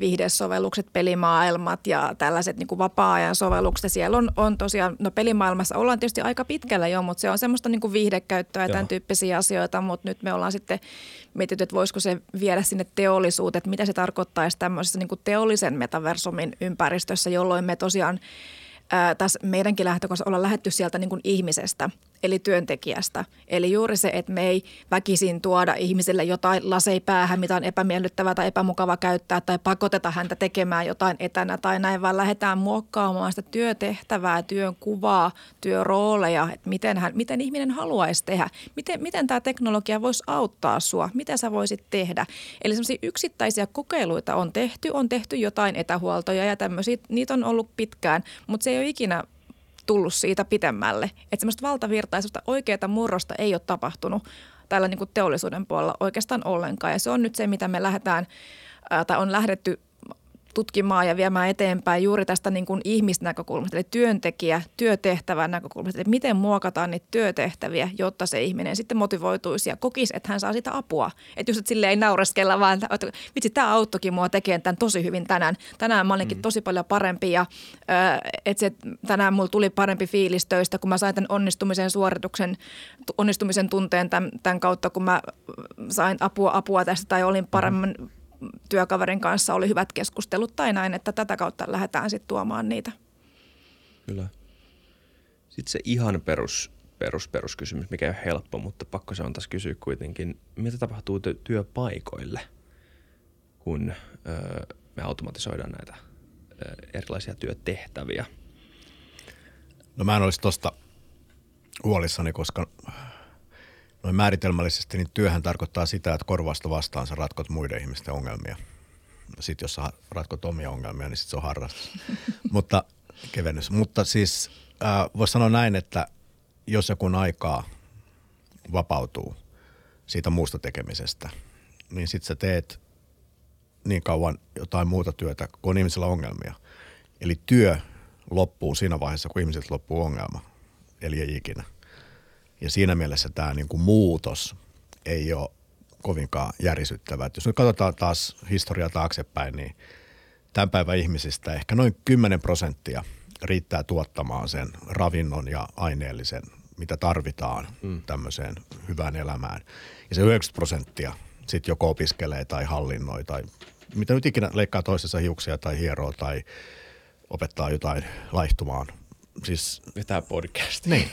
viihdesovellukset, pelimaailmat ja tällaiset niin kuin vapaa-ajan sovellukset. Siellä on tosiaan, pelimaailmassa ollaan tietysti aika pitkällä jo, mutta se on semmoista niin kuin viihdekäyttöä ja tämän tyyppisiä asioita, mutta nyt me ollaan sitten mietitty, että voisiko se viedä sinne teollisuuteen, että mitä se tarkoittaisi tämmöisessä niin kuin teollisen metaversumin ympäristössä, jolloin me tosiaan tässä meidänkin lähtökohdassa ollaan lähdetty sieltä niin kuin ihmisestä, eli työntekijästä. Eli juuri se, että me ei väkisin tuoda ihmiselle jotain laseja päähän, mitä on epämiellyttävää tai epämukava käyttää tai pakoteta häntä tekemään jotain etänä tai näin, vaan lähdetään muokkaamaan sitä työtehtävää, työn kuvaa, työrooleja, että miten ihminen haluaisi tehdä, miten tämä teknologia voisi auttaa sua, mitä sä voisit tehdä. Eli sellaisia yksittäisiä kokeiluita on tehty jotain etähuoltoja ja tämmöisiä, niitä on ollut pitkään, mutta se ei ole ikinä tullut siitä pitemmälle. Että semmoista valtavirtaisuutta, oikeaa murrosta ei ole tapahtunut täällä niin kuin teollisuuden puolella oikeastaan ollenkaan. Ja se on nyt se, mitä me lähdetty tutkimaan ja viemään eteenpäin juuri tästä niin kuin ihmisnäkökulmasta, eli työntekijä, työtehtävän näkökulmasta, eli miten muokataan niitä työtehtäviä, jotta se ihminen sitten motivoituisi ja kokisi, että hän saa sitä apua. Että just, että silleen ei naureskella, vaan että vitsi, tämä auttokin mua tekemään tämän tosi hyvin tänään. Tänään mä olinkin tosi paljon parempi ja että se, tänään mulla tuli parempi fiilis töistä, kun mä sain tämän onnistumisen suorituksen, onnistumisen tunteen tämän kautta, kun mä sain apua tästä tai olin paremmin työkaverin kanssa, oli hyvät keskustelut tai näin, että tätä kautta lähdetään sitten tuomaan niitä. Kyllä. Sitten se ihan peruskysymys, mikä ei ole helppo, mutta pakko se on taas kysyä kuitenkin, mitä tapahtuu työpaikoille, kun me automatisoidaan näitä erilaisia työtehtäviä? No mä en olisi tosta huolissani, koska noin määritelmällisesti niin työhän tarkoittaa sitä, että korvausta vastaan sä ratkot muiden ihmisten ongelmia. Sitten jos sä ratkot omia ongelmia, niin sit se on harrastus. Mutta kevennys. Mutta siis voisi sanoa näin, että jos ja kun aikaa vapautuu siitä muusta tekemisestä, niin sit sä teet niin kauan jotain muuta työtä, kun on ihmisillä ongelmia. Eli työ loppuu siinä vaiheessa, kun ihmiset loppuu ongelma. Eli ei ikinä. Ja siinä mielessä tämä niin kuin muutos ei ole kovinkaan järisyttävää. Et jos nyt katsotaan taas historiaa taaksepäin, niin tämän päivän ihmisistä ehkä noin 10% riittää tuottamaan sen ravinnon ja aineellisen, mitä tarvitaan tämmöiseen hyvään elämään. Ja se 90% sitten joko opiskelee tai hallinnoi tai mitä nyt ikinä leikkaa toisensa hiuksia tai hieroo tai opettaa jotain laihtumaan. Siis vetää podcastia. Niin.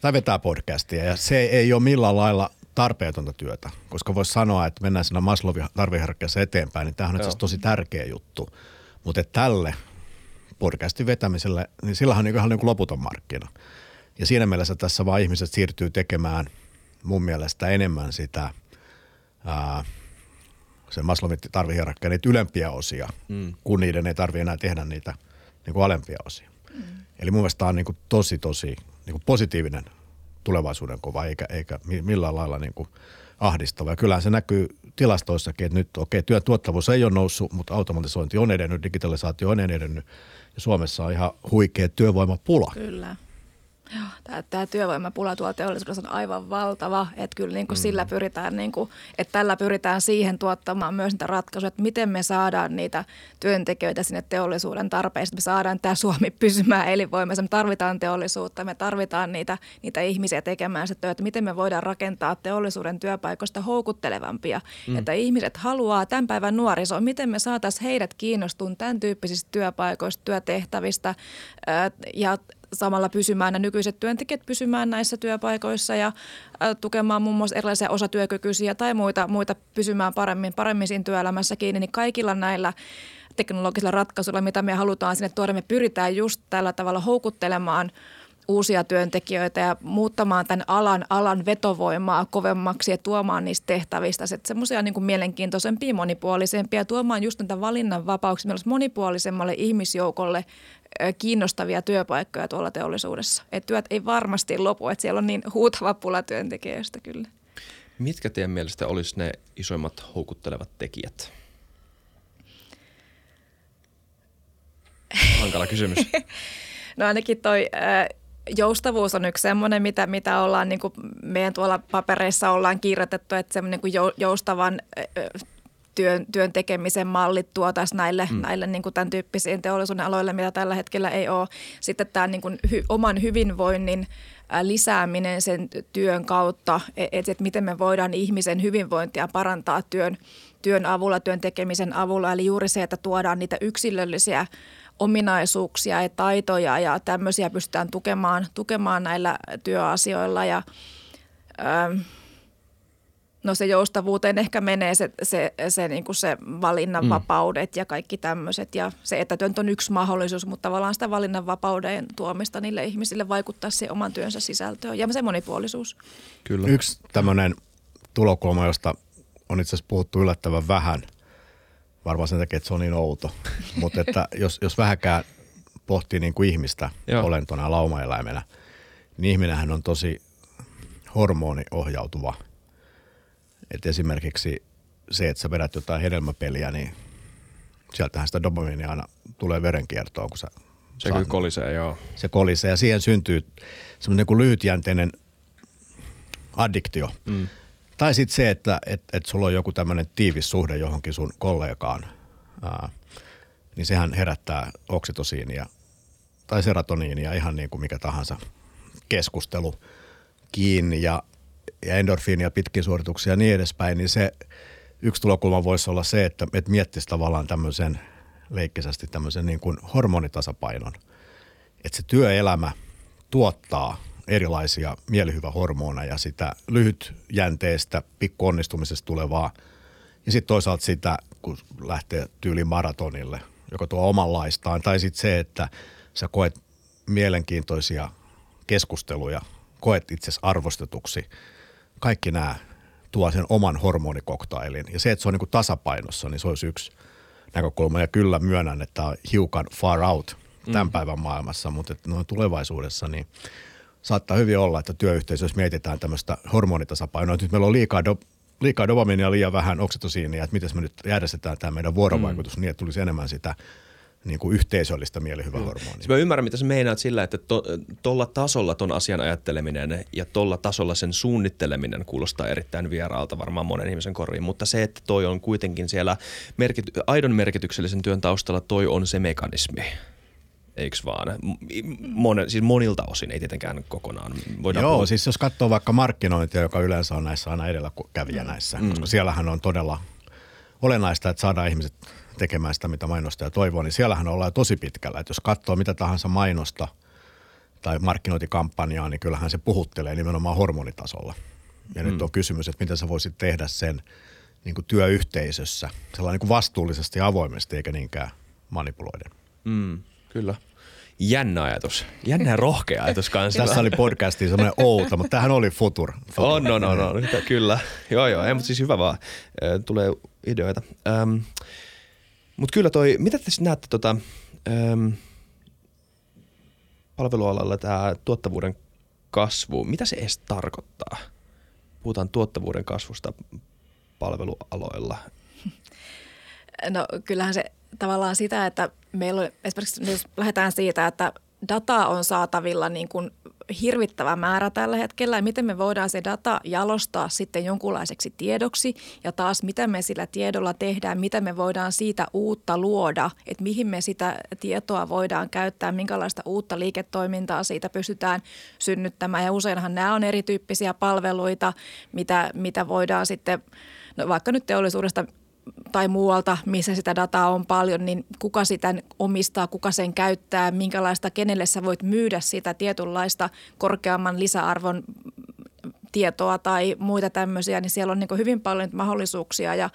Tai vetää podcastia ja se ei ole millään lailla tarpeetonta työtä, koska voisi sanoa, että mennään siinä Maslowin tarveharkinnassa eteenpäin, niin tämähän on itse asiassa tosi tärkeä juttu. Mutta tälle podcastin vetämiselle, niin sillähän on ihan niin kuin loputon markkina. Ja siinä mielessä tässä vaan ihmiset siirtyy tekemään mun mielestä enemmän sitä sen Maslowin tarveharkinnassa niitä ylempiä osia, kun niiden ei tarvitse enää tehdä niitä niin kuin alempia osia. Eli mun mielestä tämä on niin kuin tosi niin positiivinen tulevaisuuden kova, eikä millään lailla niin kuin ahdistava. Ja kyllähän se näkyy tilastoissakin, että nyt työn tuottavuus ei ole noussut, mutta automatisointi on edennyt, digitalisaatio on edennyt. Ja Suomessa on ihan huikea työvoimapula. Kyllä. Tämä työvoimapula tuolla teollisuudessa on aivan valtava, että kyllä niin kuin sillä pyritään, niin kuin, että tällä pyritään siihen tuottamaan myös niitä ratkaisuja, että miten me saadaan niitä työntekijöitä sinne teollisuuden tarpeisiin, me saadaan tämä Suomi pysymään elinvoimassa, me tarvitaan teollisuutta, me tarvitaan niitä ihmisiä tekemään sitä työtä, miten me voidaan rakentaa teollisuuden työpaikoista houkuttelevampia, että ihmiset haluaa tämän päivän nuorisoon, miten me saataisiin heidät kiinnostumaan tämän tyyppisistä työpaikoista, työtehtävistä ja samalla pysymään ja nykyiset työntekijät pysymään näissä työpaikoissa ja tukemaan muun muassa erilaisia osatyökykyisiä tai muita pysymään paremmin siinä työelämässä kiinni, niin kaikilla näillä teknologisilla ratkaisuilla, mitä me halutaan sinne tuoda, me pyritään just tällä tavalla houkuttelemaan uusia työntekijöitä ja muuttamaan tämän alan vetovoimaa kovemmaksi ja tuomaan niistä tehtävistä semmoisia niin kuin mielenkiintoisempia, monipuolisempia ja tuomaan just näitä valinnanvapauksia meillä olisi monipuolisemmalle ihmisjoukolle kiinnostavia työpaikkoja tuolla teollisuudessa. Et työt ei varmasti lopu, että siellä on niin huutava pula työntekijöistä kyllä. Mitkä teidän mielestä olisi ne isoimmat houkuttelevat tekijät? Hankala kysymys. No ainakin toi joustavuus on yksi semmoinen, mitä ollaan niin kuin meidän tuolla papereissa ollaan kirjoitettu, että semmoinen kuin joustavan työn tekemisen mallit tuotaisiin näille niin kuin tämän tyyppisiin teollisuuden aloille, mitä tällä hetkellä ei ole. Sitten tämä niin kuin oman hyvinvoinnin lisääminen sen työn kautta, että miten me voidaan ihmisen hyvinvointia parantaa työn avulla, työn tekemisen avulla. Eli juuri se, että tuodaan niitä yksilöllisiä ominaisuuksia ja taitoja ja tämmöisiä pystytään tukemaan näillä työasioilla ja no se joustavuuteen ehkä menee se niin kuin se valinnanvapaudet ja kaikki tämmöiset ja se etätyöt on yksi mahdollisuus, mutta tavallaan sitä valinnanvapauden tuomista niille ihmisille vaikuttaa siihen oman työnsä sisältöön ja se monipuolisuus. Kyllä. Yksi tämmöinen tulokulma, josta on itse asiassa puhuttu yllättävän vähän, varmaan sen takia, että se on niin outo, mutta että jos vähäkään pohtii niin kuin ihmistä olentona, laumaeläimenä, niin ihminenhän on tosi hormoniohjautuva. Et esimerkiksi se, että sä vedät jotain hedelmäpeliä, niin sieltähän sitä dopamiinia aina tulee verenkiertoon, kun se kyllä kolisee, joo. Se kolisee ja siihen syntyy semmoinen kuin lyhytjänteinen addiktio. Mm. Tai sitten se, että sulla on joku tämmöinen tiivis suhde johonkin sun kollegaan, niin sehän herättää oksitosiinia tai serotoniinia, ihan niin kuin mikä tahansa keskustelu kiinni ja endorfiinia, pitkiä suorituksia ja niin edespäin, niin se yksi tulokulma voisi olla se, että miettisi tavallaan tämmöisen leikkisästi tämmöisen niin kuin hormonitasapainon, että se työelämä tuottaa erilaisia mielihyvähormoneja ja sitä lyhytjänteestä, pikkuonnistumisesta tulevaa ja sitten toisaalta sitä, kun lähtee tyyliin maratonille, joka tuo omanlaistaan, tai sitten se, että sä koet mielenkiintoisia keskusteluja, koet itsesi arvostetuksi. Kaikki nämä tuo sen oman hormonikoktailin ja se, että se on niin kuin tasapainossa, niin se olisi yksi näkökulma. Ja kyllä myönnän, että tämä on hiukan far out tämän päivän maailmassa, mutta että noin tulevaisuudessa niin saattaa hyvin olla, että työyhteisössä mietitään tämmöistä hormonitasapainoa. Nyt meillä on liikaa dopamiinia, liian vähän oksitosiinia, että miten me nyt järjestetään tämä meidän vuorovaikutus niin, että tulisi enemmän sitä niin kuin yhteisöllistä mielihyvähormonia. Mä ymmärrän, mitä sä meinaat sillä, että tuolla tasolla ton asian ajatteleminen ja tuolla tasolla sen suunnitteleminen kuulostaa erittäin vieraalta varmaan monen ihmisen korviin, mutta se, että toi on kuitenkin siellä aidon merkityksellisen työn taustalla, toi on se mekanismi. Eiks vaan? Siis monilta osin, ei tietenkään kokonaan. Joo, siis jos katsoo vaikka markkinointia, joka yleensä on näissä aina edelläkävijä näissä, koska siellähän on todella olennaista, että saadaan ihmiset tekemään sitä, mitä mainostaja toivoo, niin siellähän ollaan tosi pitkällä. Että jos katsoo mitä tahansa mainosta tai markkinointikampanjaa, niin kyllähän se puhuttelee nimenomaan hormonitasolla. Ja nyt on kysymys, että miten sä voisit tehdä sen niin kuin työyhteisössä sellainen niin kuin vastuullisesti ja avoimesti, eikä niinkään manipuloiden. Kyllä. Jännä ajatus. Jännä rohkea ajatus kanssa. Tässä oli podcastiin semmoinen outa, mutta tämähän oli futur. On. Kyllä. Joo, ei, mutta siis hyvä vaan. Tulee ideoita. Mutta kyllä toi, mitä te sitten näette palvelualalla tämä tuottavuuden kasvu, mitä se edes tarkoittaa? Puhutaan tuottavuuden kasvusta palvelualoilla. No kyllähän se tavallaan sitä, että meillä on, esimerkiksi jos lähdetään siitä, että dataa on saatavilla niin kuin hirvittävä määrä tällä hetkellä ja miten me voidaan se data jalostaa sitten jonkunlaiseksi tiedoksi ja taas mitä me sillä tiedolla tehdään, mitä me voidaan siitä uutta luoda, että mihin me sitä tietoa voidaan käyttää, minkälaista uutta liiketoimintaa siitä pystytään synnyttämään ja useinhan nämä on erityyppisiä palveluita, mitä voidaan sitten, no vaikka nyt teollisuudesta tai muualta, missä sitä dataa on paljon, niin kuka sitä omistaa, kuka sen käyttää, minkälaista, kenelle sä voit myydä sitä tietynlaista korkeamman lisäarvon tietoa tai muita tämmöisiä, niin siellä on niin kuin hyvin paljon mahdollisuuksia ja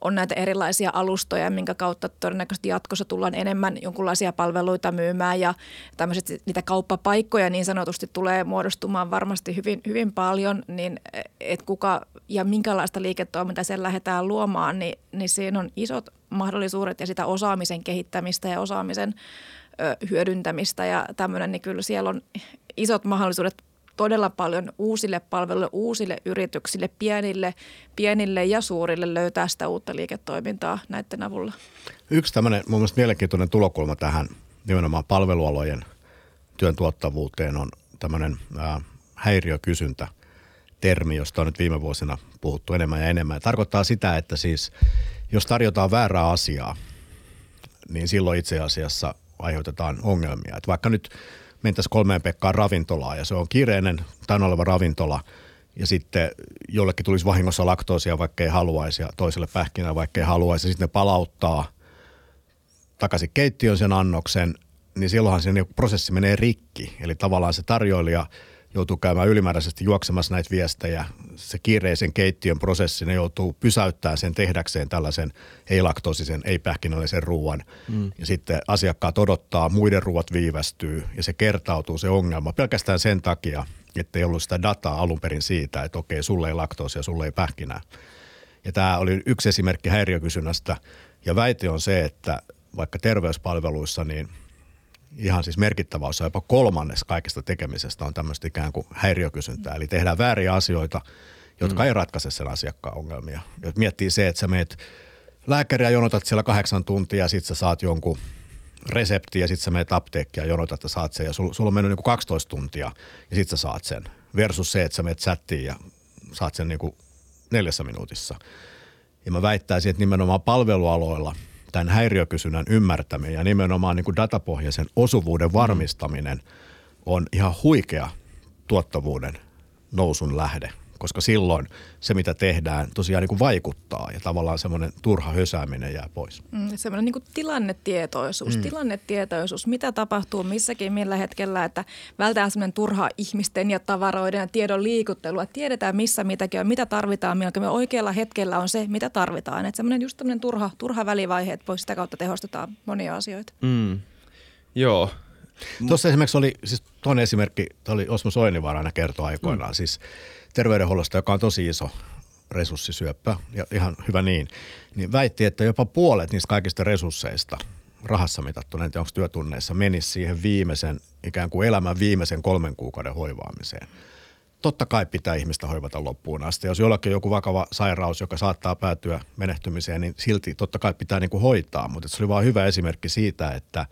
on näitä erilaisia alustoja, minkä kautta todennäköisesti jatkossa tullaan enemmän jonkinlaisia palveluita myymään ja tämmöiset niitä kauppapaikkoja niin sanotusti tulee muodostumaan varmasti hyvin, hyvin paljon, niin että kuka ja minkälaista liiketoimintaa sen lähdetään luomaan, niin siinä on isot mahdollisuudet ja sitä osaamisen kehittämistä ja osaamisen hyödyntämistä ja tämmöinen, niin kyllä siellä on isot mahdollisuudet todella paljon uusille palveluille, uusille yrityksille, pienille ja suurille löytää sitä uutta liiketoimintaa näiden avulla. Yksi tämmöinen mun mielestä mielenkiintoinen tulokulma tähän nimenomaan palvelualojen työn tuottavuuteen on tämmöinen häiriökysyntätermi, josta on nyt viime vuosina puhuttu enemmän ja enemmän. Ja tarkoittaa sitä, että siis jos tarjotaan väärää asiaa, niin silloin itse asiassa aiheutetaan ongelmia. Et vaikka nyt mentäisiin 3 Pekkaan ravintolaan ja se on kiireinen, täynnä oleva ravintola ja sitten jollekin tulisi vahingossa laktoosia, vaikka ei haluaisi ja toiselle pähkinää, vaikka ei haluaisi. Sitten ne palauttaa takaisin keittiön sen annoksen, niin silloinhan se prosessi menee rikki. Eli tavallaan se tarjoilija joutuu käymään ylimääräisesti juoksemassa näitä viestejä. Se kiireisen keittiön prosessi, ne joutuu pysäyttämään sen tehdäkseen tällaisen ei-laktoosisen, ei-pähkinällisen ruuan. Ja sitten asiakkaat odottaa, muiden ruuat viivästyy ja se kertautuu se ongelma pelkästään sen takia, että ei ollut sitä dataa alun perin siitä, että okei, sulle ei laktoosia, sulle ei pähkinää. Ja tämä oli yksi esimerkki häiriökysynnästä ja väite on se, että vaikka terveyspalveluissa niin ihan siis merkittävä osa, jopa 1/3 kaikesta tekemisestä on tämmöistä ikään kuin häiriökysyntää. Eli tehdään vääriä asioita, jotka ei ratkaise sen asiakkaan ongelmia. Jos miettii se, että sä meet lääkäriä jonotat siellä 8 tuntia ja sit sä saat jonkun resepti ja sit sä menet apteekkiin ja jonotat, että saat sen ja sulla on mennyt niinku 12 tuntia ja sit sä saat sen. Versus se, että sä menet chattiin ja saat sen niinku 4 minuutissa. Ja mä väittäisin, että nimenomaan palvelualoilla tämän häiriökysynnän ymmärtäminen ja nimenomaan niinku datapohjaisen osuvuuden varmistaminen on ihan huikea tuottavuuden nousun lähde. Koska silloin se, mitä tehdään, tosiaan niin kuin vaikuttaa ja tavallaan semmoinen turha hösääminen jää pois. Semmoinen niin kuin tilannetietoisuus. Tilannetietoisuus, mitä tapahtuu missäkin, millä hetkellä, että vältetään semmoinen turhaa ihmisten ja tavaroiden ja tiedon liikuttelua. Tiedetään missä mitäkin on, mitä tarvitaan, milloin me oikealla hetkellä on se, mitä tarvitaan. Että semmoinen just tämmöinen turha välivaihe, että sitä kautta tehostetaan monia asioita. Joo. Tuossa esimerkiksi oli, siis tuon esimerkki, oli Osmo Soinivara aina kertoi aikoinaan, siis terveydenhuollosta, joka on tosi iso resurssisyöppä, ja ihan hyvä niin väitti, että jopa puolet niistä kaikista resursseista rahassa mitattuna, onko työtunneissa, menisi siihen viimeisen, ikään kuin elämän viimeisen 3 kuukauden hoivaamiseen. Totta kai pitää ihmistä hoivata loppuun asti. Jos jollakin on joku vakava sairaus, joka saattaa päätyä menehtymiseen, niin silti totta kai pitää niin kuin hoitaa, mutta se oli vaan hyvä esimerkki siitä, että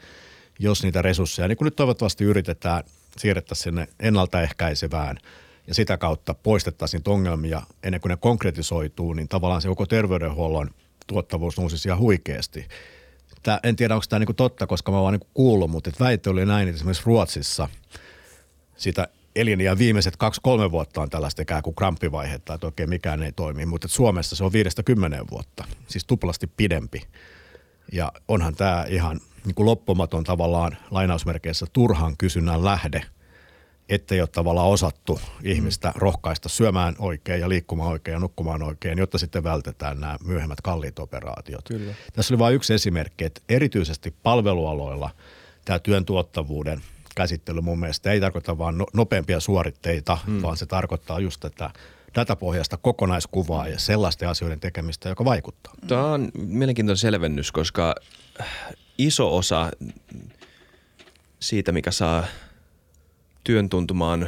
jos niitä resursseja, niin kuin nyt toivottavasti yritetään siirrettäisiin sinne ennaltaehkäisevään ja sitä kautta poistettaisiin niitä ongelmia ennen kuin ne konkretisoituu, niin tavallaan se koko terveydenhuollon tuottavuus nousisi ihan huikeasti. En tiedä, onko tämä niin kuin totta, koska mä oon vaan niin kuin kuullut, mutta väite oli näin, että esimerkiksi Ruotsissa sitä elin ja viimeiset 2-3 vuotta on tällaista ikään kuin kramppivaihetta, että oikein mikään ei toimi, mutta Suomessa se on 5-10 vuotta, siis tuplasti pidempi. Ja onhan tämä ihan niin kuin loppumaton tavallaan lainausmerkeissä turhan kysynnän lähde, ettei ole tavallaan osattu ihmistä rohkaista syömään oikein ja liikkumaan oikein ja nukkumaan oikein, jotta sitten vältetään nämä myöhemmät kalliit operaatiot. Kyllä. Tässä oli vain yksi esimerkki, että erityisesti palvelualoilla tämä työn tuottavuuden käsittely mun mielestä ei tarkoita vaan nopeampia suoritteita, vaan se tarkoittaa just tätä datapohjaista kokonaiskuvaa ja sellaisten asioiden tekemistä, joka vaikuttaa. Tämä on mielenkiintoinen selvennys, koska iso osa siitä, mikä saa työn tuntumaan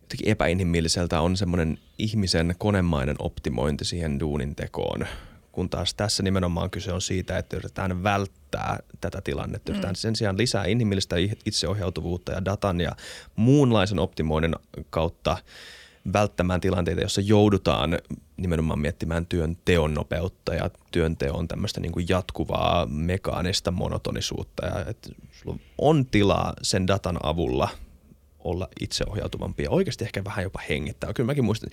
jotenkin epäinhimilliseltä, on semmoinen ihmisen konemainen optimointi siihen duunin tekoon. Kun taas tässä nimenomaan kyse on siitä, että yritetään välttää tätä tilannetta. Yritetään sen sijaan lisää inhimillistä itseohjautuvuutta ja datan ja muunlaisen optimoinnin kautta välttämään tilanteita, jossa joudutaan nimenomaan miettimään työnteon nopeutta ja työnteon tämmöistä niin kuin jatkuvaa mekaanista monotonisuutta. Ja että sulla on tilaa sen datan avulla olla itseohjautuvampia, oikeasti ehkä vähän jopa hengittää. Kyllä mäkin muistan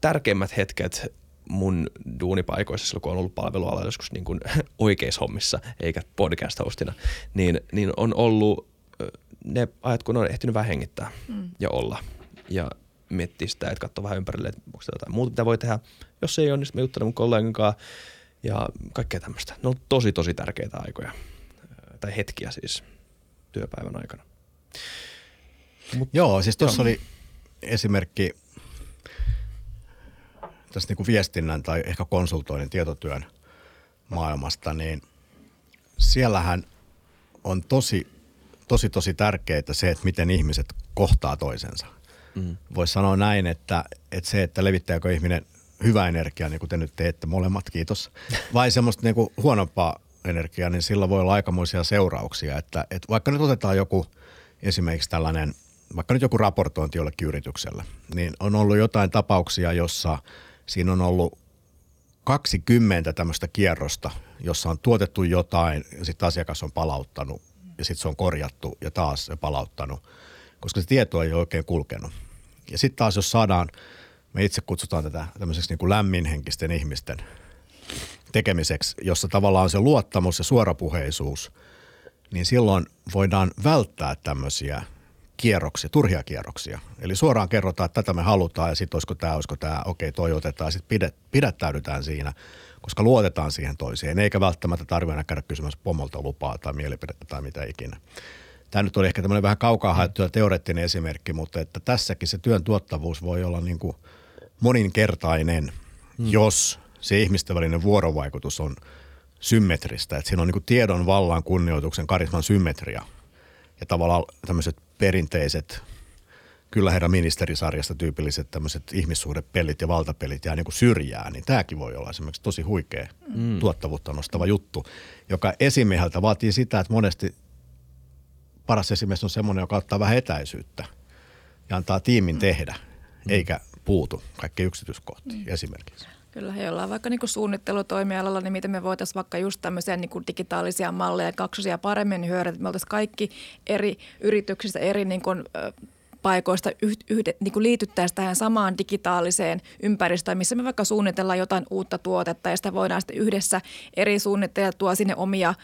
tärkeimmät hetket mun duunipaikoissa, silloin kun on ollut palvelualalla joskus niin kuin oikeissa hommissa, eikä podcast-hostina, niin on ollut ne ajat, kun on ehtinyt vähän hengittää ja olla. Ja miettii sitä, että katsoo vähän ympärille, että onko jotain muuta, mitä voi tehdä. Jos ei ole, niin sitten mä juttelen mun kollegan kanssa ja kaikkea tämmöistä. Ne on tosi tärkeitä aikoja, tai hetkiä siis työpäivän aikana. Joo, siis tuossa oli esimerkki tässä niinku viestinnän tai ehkä konsultoinnin tietotyön maailmasta, niin siellähän on tosi tärkeää se, että miten ihmiset kohtaa toisensa. Voisi sanoa näin, että se, että levittääkö ihminen hyvää energiaa, niin kuin te nyt teette molemmat, kiitos, vai semmoista niin kuin huonompaa energiaa, niin sillä voi olla aikamoisia seurauksia. Että vaikka nyt otetaan joku esimerkiksi tällainen, vaikka nyt joku raportointi jollekin yritykselle, niin on ollut jotain tapauksia, jossa siinä on ollut 20 tämmöistä kierrosta, jossa on tuotettu jotain ja sitten asiakas on palauttanut ja sitten se on korjattu ja taas palauttanut, koska se tieto ei ole oikein kulkenut. Ja sitten taas jos saadaan, me itse kutsutaan tätä tämmöiseksi niin kuin lämminhenkisten ihmisten tekemiseksi, jossa tavallaan on se luottamus ja suorapuheisuus, niin silloin voidaan välttää tämmöisiä kierroksia, turhia kierroksia. Eli suoraan kerrotaan, että tätä me halutaan ja sitten olisiko tämä, okei toi otetaan ja sitten pidättäydytään siinä, koska luotetaan siihen toiseen. Eikä välttämättä tarvitse aina käydä kysymässä pomolta lupaa tai mielipidettä tai mitä ikinä. Tämä nyt oli ehkä tämmöinen vähän kaukaa haettu ja teoreettinen esimerkki, mutta että tässäkin se työn tuottavuus voi olla niin kuin moninkertainen, jos se ihmisten välinen vuorovaikutus on symmetristä. Että siinä on niin kuin tiedon, vallan, kunnioituksen, karisman symmetria ja tavallaan tämmöiset perinteiset kyllä herra ministerisarjasta tyypilliset tämmöiset ihmissuhdepelit ja valtapelit jää niin kuin syrjään, niin tämäkin voi olla esimerkiksi tosi huikea tuottavuutta nostava juttu, joka esimieheltä vaatii sitä, että monesti paras esimies on semmoinen, joka ottaa vähän etäisyyttä ja antaa tiimin tehdä, eikä puutu kaikki yksityiskohtiin esimerkiksi. Kyllä, jollain vaikka niin kuin suunnittelutoimialalla, niin miten me voitaisiin vaikka just tämmöisiä niin kuin digitaalisia malleja, kaksosia paremmin hyödyntää, että me oltaisiin kaikki eri yrityksissä, eri niin kuin, paikoista niin kuin liityttäisiin tähän samaan digitaaliseen ympäristöön, missä me vaikka suunnitellaan jotain uutta tuotetta ja sitä voidaan sitten yhdessä eri suunnittelijat tuo sinne omia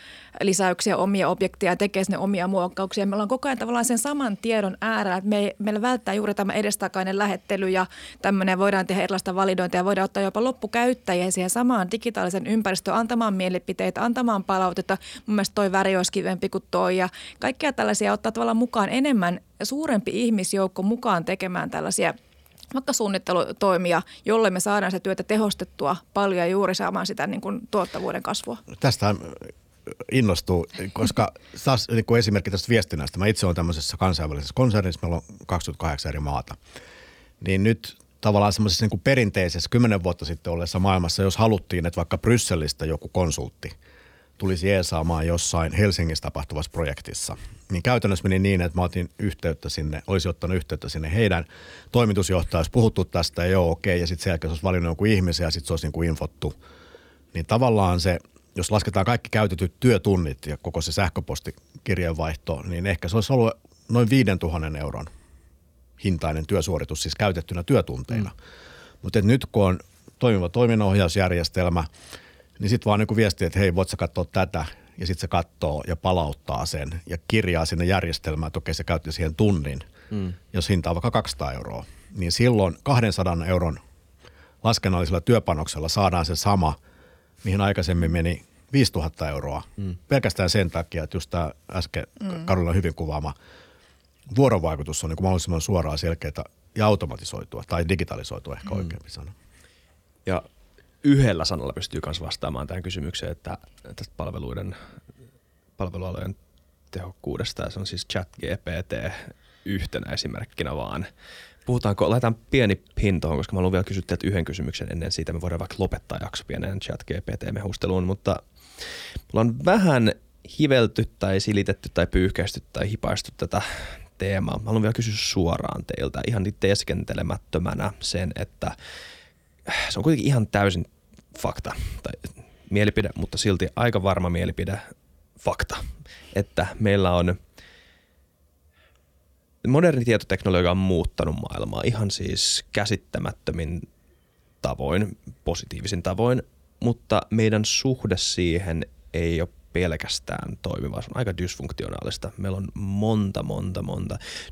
lisäyksiä, omia objekteja, tekee sinne omia muokkauksia. Me ollaan koko ajan tavallaan sen saman tiedon äärellä, että meillä välttää juuri tämä edestakainen lähettely ja tämmöinen voidaan tehdä erilaista validointia, voidaan ottaa jopa loppukäyttäjiä siihen samaan digitaalisen ympäristöön, antamaan mielipiteitä, antamaan palautetta. Mun mielestä toi väri olisi kivempi kuin toi ja kaikkia tällaisia ottaa tavallaan mukaan enemmän suurempi ihmisjoukko mukaan tekemään tällaisia vaikka suunnittelutoimia, jolle me saadaan se työtä tehostettua paljon ja juuri saamaan sitä niin kuin tuottavuuden kasvua. Tästä innostuu, koska taas niin esimerkki tästä viestinnästä. Mä itse olen tämmöisessä kansainvälisessä konsernissa, meillä on 28 eri maata. Niin nyt tavallaan semmoisessa niin kuin perinteisessä 10 vuotta sitten olleessa maailmassa, jos haluttiin, että vaikka Brysselistä joku konsultti tulisi jeesaamaan jossain Helsingissä tapahtuvassa projektissa. Niin käytännössä meni niin, että mä otin yhteyttä sinne, olisi ottanut yhteyttä sinne heidän toimitusjohtaja, olisi puhuttu tästä ja joo okei, ja sitten sen jälkeen se olisi valinnut jonkun ihmisen ja sitten se olisi niin kuin infottu. Niin tavallaan se, jos lasketaan kaikki käytetyt työtunnit ja koko se sähköpostikirjeenvaihto, niin ehkä se olisi ollut noin 5 000 euron hintainen työsuoritus, siis käytettynä työtunteina. Mutta nyt kun on toimiva toiminnanohjausjärjestelmä, niin sitten vaan niin viestiä, että hei, voit sä katsoa tätä, ja sitten se katsoo ja palauttaa sen ja kirjaa sinne järjestelmään, että okei, se käytti siihen tunnin, jos hinta on vaikka 200 €. Niin silloin 200 € laskennallisella työpanoksella saadaan se sama, mihin aikaisemmin meni 5 000 €. Pelkästään sen takia, että just tämä äsken Karoliina hyvin kuvaama vuorovaikutus on niin kuin mahdollisimman suoraan selkeää ja automatisoitua tai digitalisoitua ehkä oikeampi sana. Ja yhdellä sanalla pystyy myös vastaamaan tähän kysymykseen, että tästä palvelualojen tehokkuudesta, ja se on siis ChatGPT yhtenä esimerkkinä vaan. Puhutaanko, laitetaan pieni pintoon, koska mä haluan vielä kysyä teiltä yhden kysymyksen ennen siitä, me voidaan vaikka lopettaa jakso pienen ChatGPT-mehusteluun, mutta mulla on vähän hivelty tai silitetty tai pyyhkäisty tai hipaistu tätä teemaa. Mä haluan vielä kysyä suoraan teiltä ihan teeskentelemättömänä sen, että se on kuitenkin ihan täysin fakta tai mielipide, mutta silti aika varma mielipide, fakta, että meillä on moderni tietoteknologia on muuttanut maailmaa ihan siis käsittämättömin tavoin, positiivisin tavoin, mutta meidän suhde siihen ei ole pelkästään toimiva, se on aika dysfunktionaalista. Meillä on monta.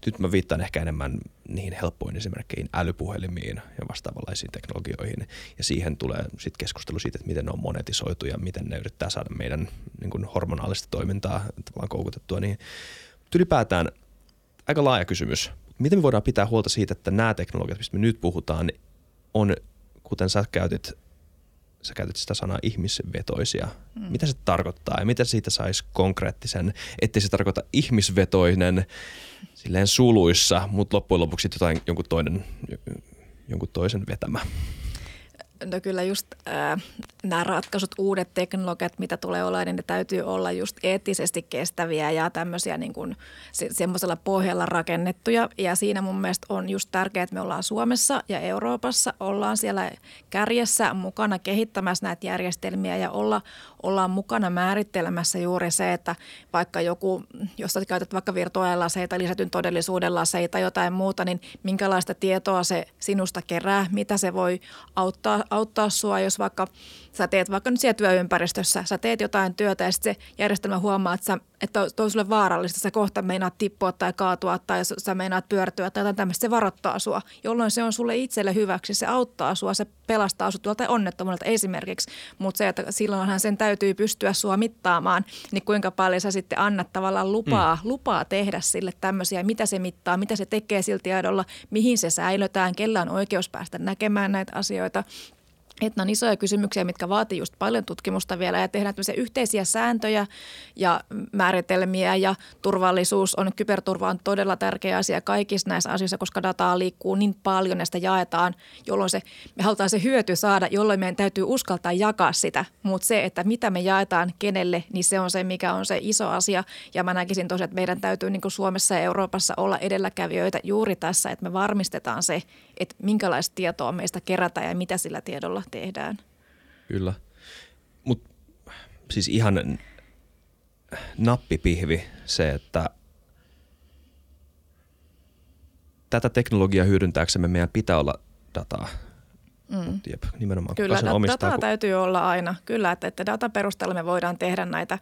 Nyt mä viittaan ehkä enemmän niihin helppoihin esimerkkeihin, älypuhelimiin ja vastaavanlaisiin teknologioihin. Ja siihen tulee sitten keskustelu siitä, että miten ne on monetisoitu ja miten ne yrittää saada meidän niin kuin hormonaalista toimintaa tavallaan koukutettua. Niin ylipäätään aika laaja kysymys. Miten me voidaan pitää huolta siitä, että nämä teknologiat, mistä me nyt puhutaan, on, kuten sä käytit sitä sanaa ihmisvetoisia. Mitä se tarkoittaa ja miten siitä saisi konkreettisen, ettei se tarkoita ihmisvetoinen silleen suluissa, mutta loppujen lopuksi jotain jonkun toisen vetämä. No kyllä just nämä ratkaisut, uudet teknologiat, mitä tulee olla, niin ne täytyy olla just eettisesti kestäviä ja tämmöisiä niin kuin semmoisella pohjalla rakennettuja. Ja siinä mun mielestä on just tärkeää, että me ollaan Suomessa ja Euroopassa, ollaan siellä kärjessä mukana kehittämässä näitä järjestelmiä ja ollaan mukana määrittelemässä juuri se, että vaikka joku, jos sä käytät vaikka virtuaalilaseita, lisätyn todellisuuden laseita, jotain muuta, niin minkälaista tietoa se sinusta kerää, mitä se voi auttaa sua, jos vaikka sä teet vaikka nyt siellä työympäristössä, sä teet jotain työtä ja sitten se järjestelmä huomaa, että toi on sulle vaarallista, sä kohta meinaat tippua tai kaatua tai sä meinaat pyörtyä tai jotain tämmöistä, se varoittaa sua, jolloin se on sulle itselle hyväksi, se auttaa sua, se pelastaa sut tuolta onnettomuudelta esimerkiksi, mutta se, että silloinhan sen täytyy pystyä sua mittaamaan, niin kuinka paljon sä sitten annat tavallaan lupaa tehdä sille tämmöisiä, mitä se mittaa, mitä se tekee sillä tiedolla, mihin se säilötään, kellä on oikeus päästä näkemään näitä asioita. Että nämä on isoja kysymyksiä, mitkä vaatii just paljon tutkimusta vielä ja tehdään tämmöisiä yhteisiä sääntöjä ja määritelmiä ja turvallisuus on, kyberturva on todella tärkeä asia kaikissa näissä asioissa, koska dataa liikkuu niin paljon ja sitä jaetaan, jolloin se, me halutaan se hyöty saada, jolloin meidän täytyy uskaltaa jakaa sitä, mutta se, että mitä me jaetaan kenelle, niin se on se, mikä on se iso asia ja mä näkisin tosiaan, että meidän täytyy niin kuin Suomessa ja Euroopassa olla edelläkävijöitä juuri tässä, että me varmistetaan se, että minkälaista tietoa meistä kerätään ja mitä sillä tiedolla tehdään. Kyllä. Mutta siis ihan nappipihvi se, että tätä teknologiaa hyödyntääksemme meidän pitää olla dataa. Jep, nimenomaan. Kyllä, dataa täytyy olla aina. Kyllä, että datan perusteella me voidaan tehdä näitä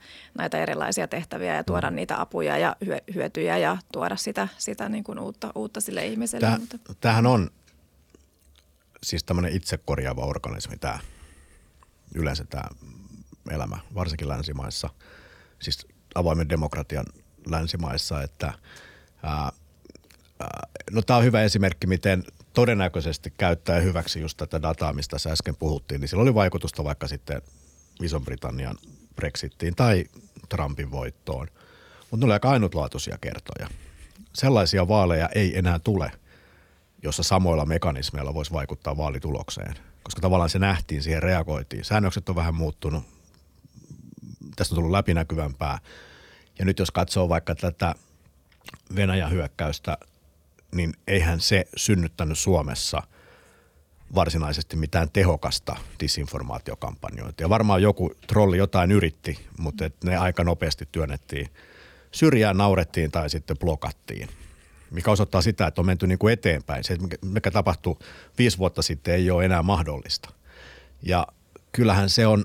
erilaisia tehtäviä ja tuoda niitä apuja ja hyötyjä ja tuoda sitä niin kuin uutta sille ihmiselle. Tämähän on siis tämmöinen itsekorjaava organismi tämä, yleensä tämä elämä, varsinkin länsimaissa, siis avoimen demokratian länsimaissa, että no tämä on hyvä esimerkki, miten todennäköisesti käyttää hyväksi just tätä dataa, mistä sä äsken puhuttiin, niin sillä oli vaikutusta vaikka sitten Ison-Britannian Brexittiin tai Trumpin voittoon, mutta ne oli aika ainutlaatuisia kertoja. Sellaisia vaaleja ei enää tule, jossa samoilla mekanismeilla voisi vaikuttaa vaalitulokseen, koska tavallaan se nähtiin, siihen reagoitiin. Säännökset on vähän muuttunut, tästä on tullut läpinäkyvämpää ja nyt jos katsoo vaikka tätä Venäjän hyökkäystä, niin eihän se synnyttänyt Suomessa varsinaisesti mitään tehokasta disinformaatiokampanjointia. Varmaan joku trolli jotain yritti, mutta ne aika nopeasti työnnettiin syrjään, naurettiin tai sitten blokattiin, mikä osoittaa sitä, että on menty niin kuin eteenpäin. Se, mikä tapahtui 5 vuotta sitten, ei ole enää mahdollista. Ja kyllähän se on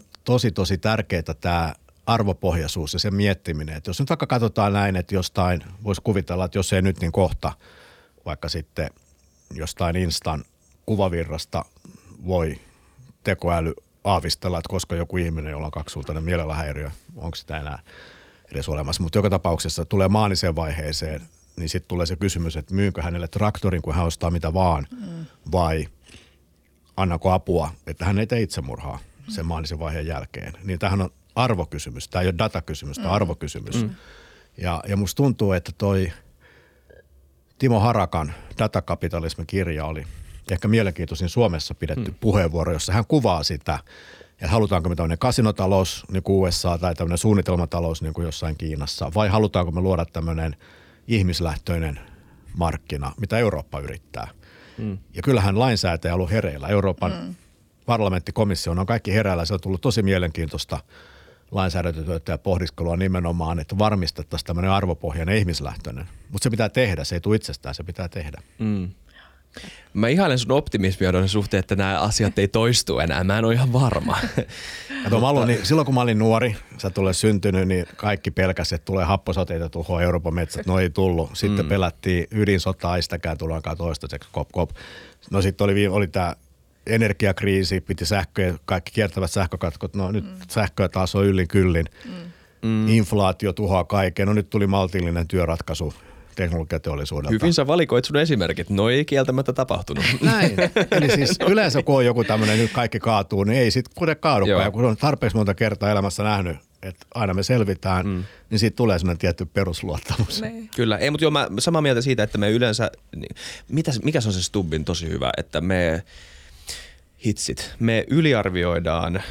tosi tärkeää tämä arvopohjaisuus ja sen miettiminen. Että jos nyt vaikka katsotaan näin, että jostain voisi kuvitella, että jos ei nyt niin kohta – vaikka sitten jostain Instan kuvavirrasta voi tekoäly aavistella, että koska joku ihminen, jolla on kaksisuuntainen mielenhäiriö, onko sitä enää edes olemassa. Mutta joka tapauksessa tulee maaniseen vaiheeseen, niin sitten tulee se kysymys, että myynkö hänelle traktorin, kun hän ostaa mitä vaan, vai annako apua, että hän ei tee itsemurhaa sen maanisen vaiheen jälkeen. Niin tämähän on arvokysymys, tämä ei ole datakysymys, tämä on arvokysymys. Ja musta tuntuu, että toi Timo Harakan datakapitalismikirja oli ehkä mielenkiintoisin Suomessa pidetty puheenvuoro, jossa hän kuvaa sitä, että halutaanko me tämmöinen kasinotalous niin kuin USA tai tämmöinen suunnitelmatalous niin kuin jossain Kiinassa, vai halutaanko me luoda tämmöinen ihmislähtöinen markkina, mitä Eurooppa yrittää. Ja kyllähän lainsäätäjä on ollut hereillä. Euroopan parlamenttikomissio on kaikki hereillä. Se on tullut tosi mielenkiintoista lainsäädäntötyötä ja pohdiskelua nimenomaan, että varmistettaisiin tämmöinen arvopohjainen ihmislähtöinen. Mutta se pitää tehdä, se ei tule itsestään, se pitää tehdä. Mä ihailen sun optimismia sen suhteen, että nämä asiat ei toistu enää. Mä en ole ihan varma. Niin, silloin kun mä olin nuori, sä tulee syntynyt, niin kaikki pelkäsi, että tulee happosateita tuhoa Euroopan metsät. No ei tullut. Sitten pelättiin ydinsotaa, ei sitäkään tullaankaan toistaiseksi. Kop. No sitten oli tämä energiakriisi, piti sähköä, kaikki kiertävät sähkökatkot, no nyt sähköä taas on yllin kyllin, inflaatio tuhoaa kaiken, no nyt tuli maltillinen työratkaisu teknologiateollisuudelta. Hyvin sä valikoit sun esimerkit, no ei kieltämättä tapahtunut. Näin, eli siis yleensä kun on joku tämmöinen nyt kaikki kaatuu, niin ei sit kuten kaadukaan, kun on tarpeeksi monta kertaa elämässä nähnyt, että aina me selvitään, niin siitä tulee semmoinen tietty perusluottamus. Nei. Kyllä, ei, mutta joo, mä samaa mieltä siitä, että me yleensä, mikä se on se Stubbin tosi hyvä, että me yliarvioidaan,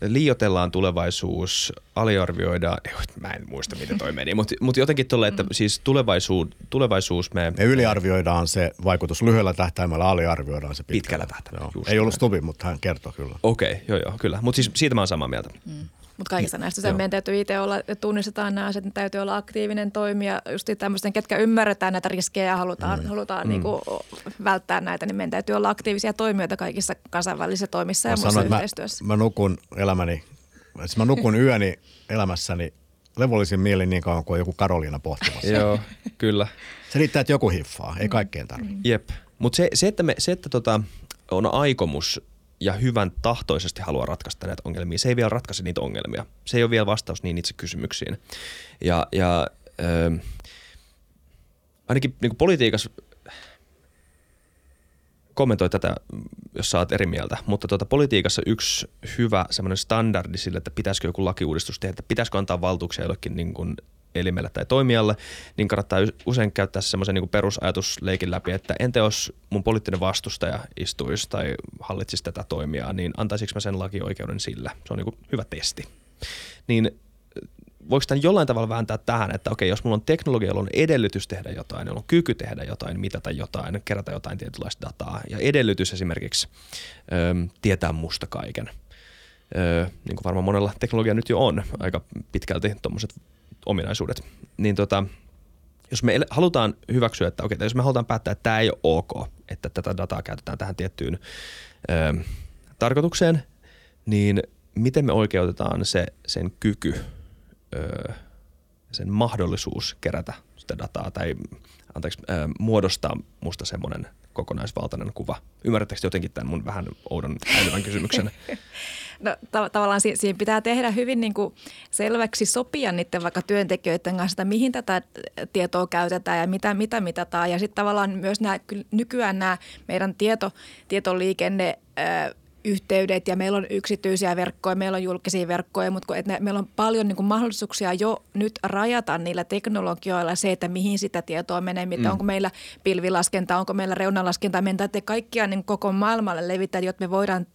liioitellaan tulevaisuus, aliarvioidaan, mä en muista miten toi meni, mutta jotenkin tuolle, että siis tulevaisuus me yliarvioidaan se vaikutus lyhyellä tähtäimellä, aliarvioidaan se pitkällä tähtäimellä. Ei ollut Stubbi, mutta hän kertoo kyllä. Okei, joo, kyllä, mutta siis siitä mä oon samaa mieltä. Mutta kaikista näistä meidän täytyy itse olla, tunnistetaan nämä asiat, täytyy olla aktiivinen toimija, just tämmöisten, ketkä ymmärretään näitä riskejä ja halutaan niinku välttää näitä, niin meidän täytyy olla aktiivisia toimijoita kaikissa kansainvälisissä toimissa ja muissa yhteistyössä. Mä nukun yöni elämässäni levollisin mielin niin kauan kuin joku Karoliina pohtimassa. Joo, kyllä. Se riittää, että joku hiffaa, ei kaikkeen tarvitse. Jep, mutta se, että on aikomus ja hyvän tahtoisesti haluaa ratkaista näitä ongelmia. Se ei vielä ratkaise niitä ongelmia. Se ei ole vielä vastaus niin itse kysymyksiin. Ja ainakin niin kuin politiikassa kommentoi tätä jos olet eri mieltä, mutta politiikassa yksi hyvä semmoinen standardi sille, että pitäisikö joku lakiuudistus tehdä, että pitäisikö antaa valtuuksia jollekin niin kuin elimelle tai toimijalle, niin kannattaa usein käyttää semmoisen niin kuin perusajatusleikin läpi, että entä jos mun poliittinen vastustaja istuisi tai hallitsisi tätä toimijaa, niin antaisinko mä sen lakioikeuden sillä? Se on niin kuin hyvä testi. Niin voiko tämän jollain tavalla vääntää tähän, että okei, jos mulla on teknologia, jolla on edellytys tehdä jotain, jolla on kyky tehdä jotain, mitata jotain, kerätä jotain tietynlaista dataa ja edellytys esimerkiksi tietää musta kaiken. Niin kuin varmaan monella teknologia nyt jo on aika pitkälti tuommoiset ominaisuudet. Niin jos me halutaan hyväksyä, että okei, jos me halutaan päättää, että tämä ei ole ok, että tätä dataa käytetään tähän tiettyyn tarkoitukseen, niin miten me oikeutetaan sen kyky, sen mahdollisuus kerätä sitä dataa tai muodostaa musta semmoinen kokonaisvaltainen kuva. Ymmärrättekö jotenkin tämän mun vähän oudon älyvän kysymyksen? No tavallaan siinä pitää tehdä hyvin niin kuin selväksi sopia niiden vaikka työntekijöiden kanssa, että mihin tätä tietoa käytetään ja mitä mitataan. Ja sitten tavallaan myös nykyään nämä meidän tietoliikenne yhteydet ja meillä on yksityisiä verkkoja, meillä on julkisia verkkoja, mutta meillä on paljon niin kuin mahdollisuuksia jo nyt rajata niillä teknologioilla se, että mihin sitä tietoa menee, onko meillä pilvilaskenta, onko meillä reunalaskenta, meidän täytyy kaikkia niin koko maailmalle levittää, jotta me voidaan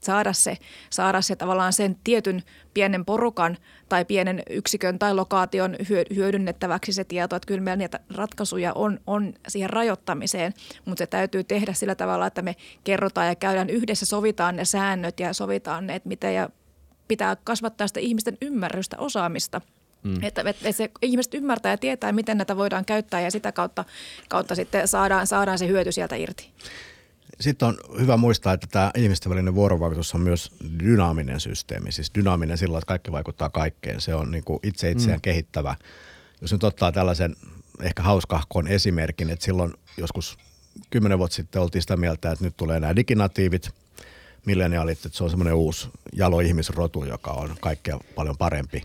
saada se tavallaan sen tietyn pienen porukan tai pienen yksikön tai lokaation hyödynnettäväksi se tieto, että kyllä meillä niitä ratkaisuja on siihen rajoittamiseen, mutta se täytyy tehdä sillä tavalla, että me kerrotaan ja käydään yhdessä, sovitaan ne säännöt ja sovitaan ne, että miten ja pitää kasvattaa sitä ihmisten ymmärrystä, osaamista. Että se ihmiset ymmärtää ja tietää, miten näitä voidaan käyttää ja sitä kautta sitten saadaan se hyöty sieltä irti. Sitten on hyvä muistaa, että tämä ihmisten välinen vuorovaikutus on myös dynaaminen systeemi. Siis dynaaminen sillä, että kaikki vaikuttaa kaikkeen. Se on niin kuin itse itseään kehittävä. Jos nyt ottaa tällaisen ehkä hauskahkon esimerkin, että silloin joskus 10 vuotta sitten oltiin sitä mieltä, että nyt tulee nämä diginatiivit, milleniaalit, että se on semmoinen uusi jalo ihmisrotu, joka on kaikkea paljon parempi.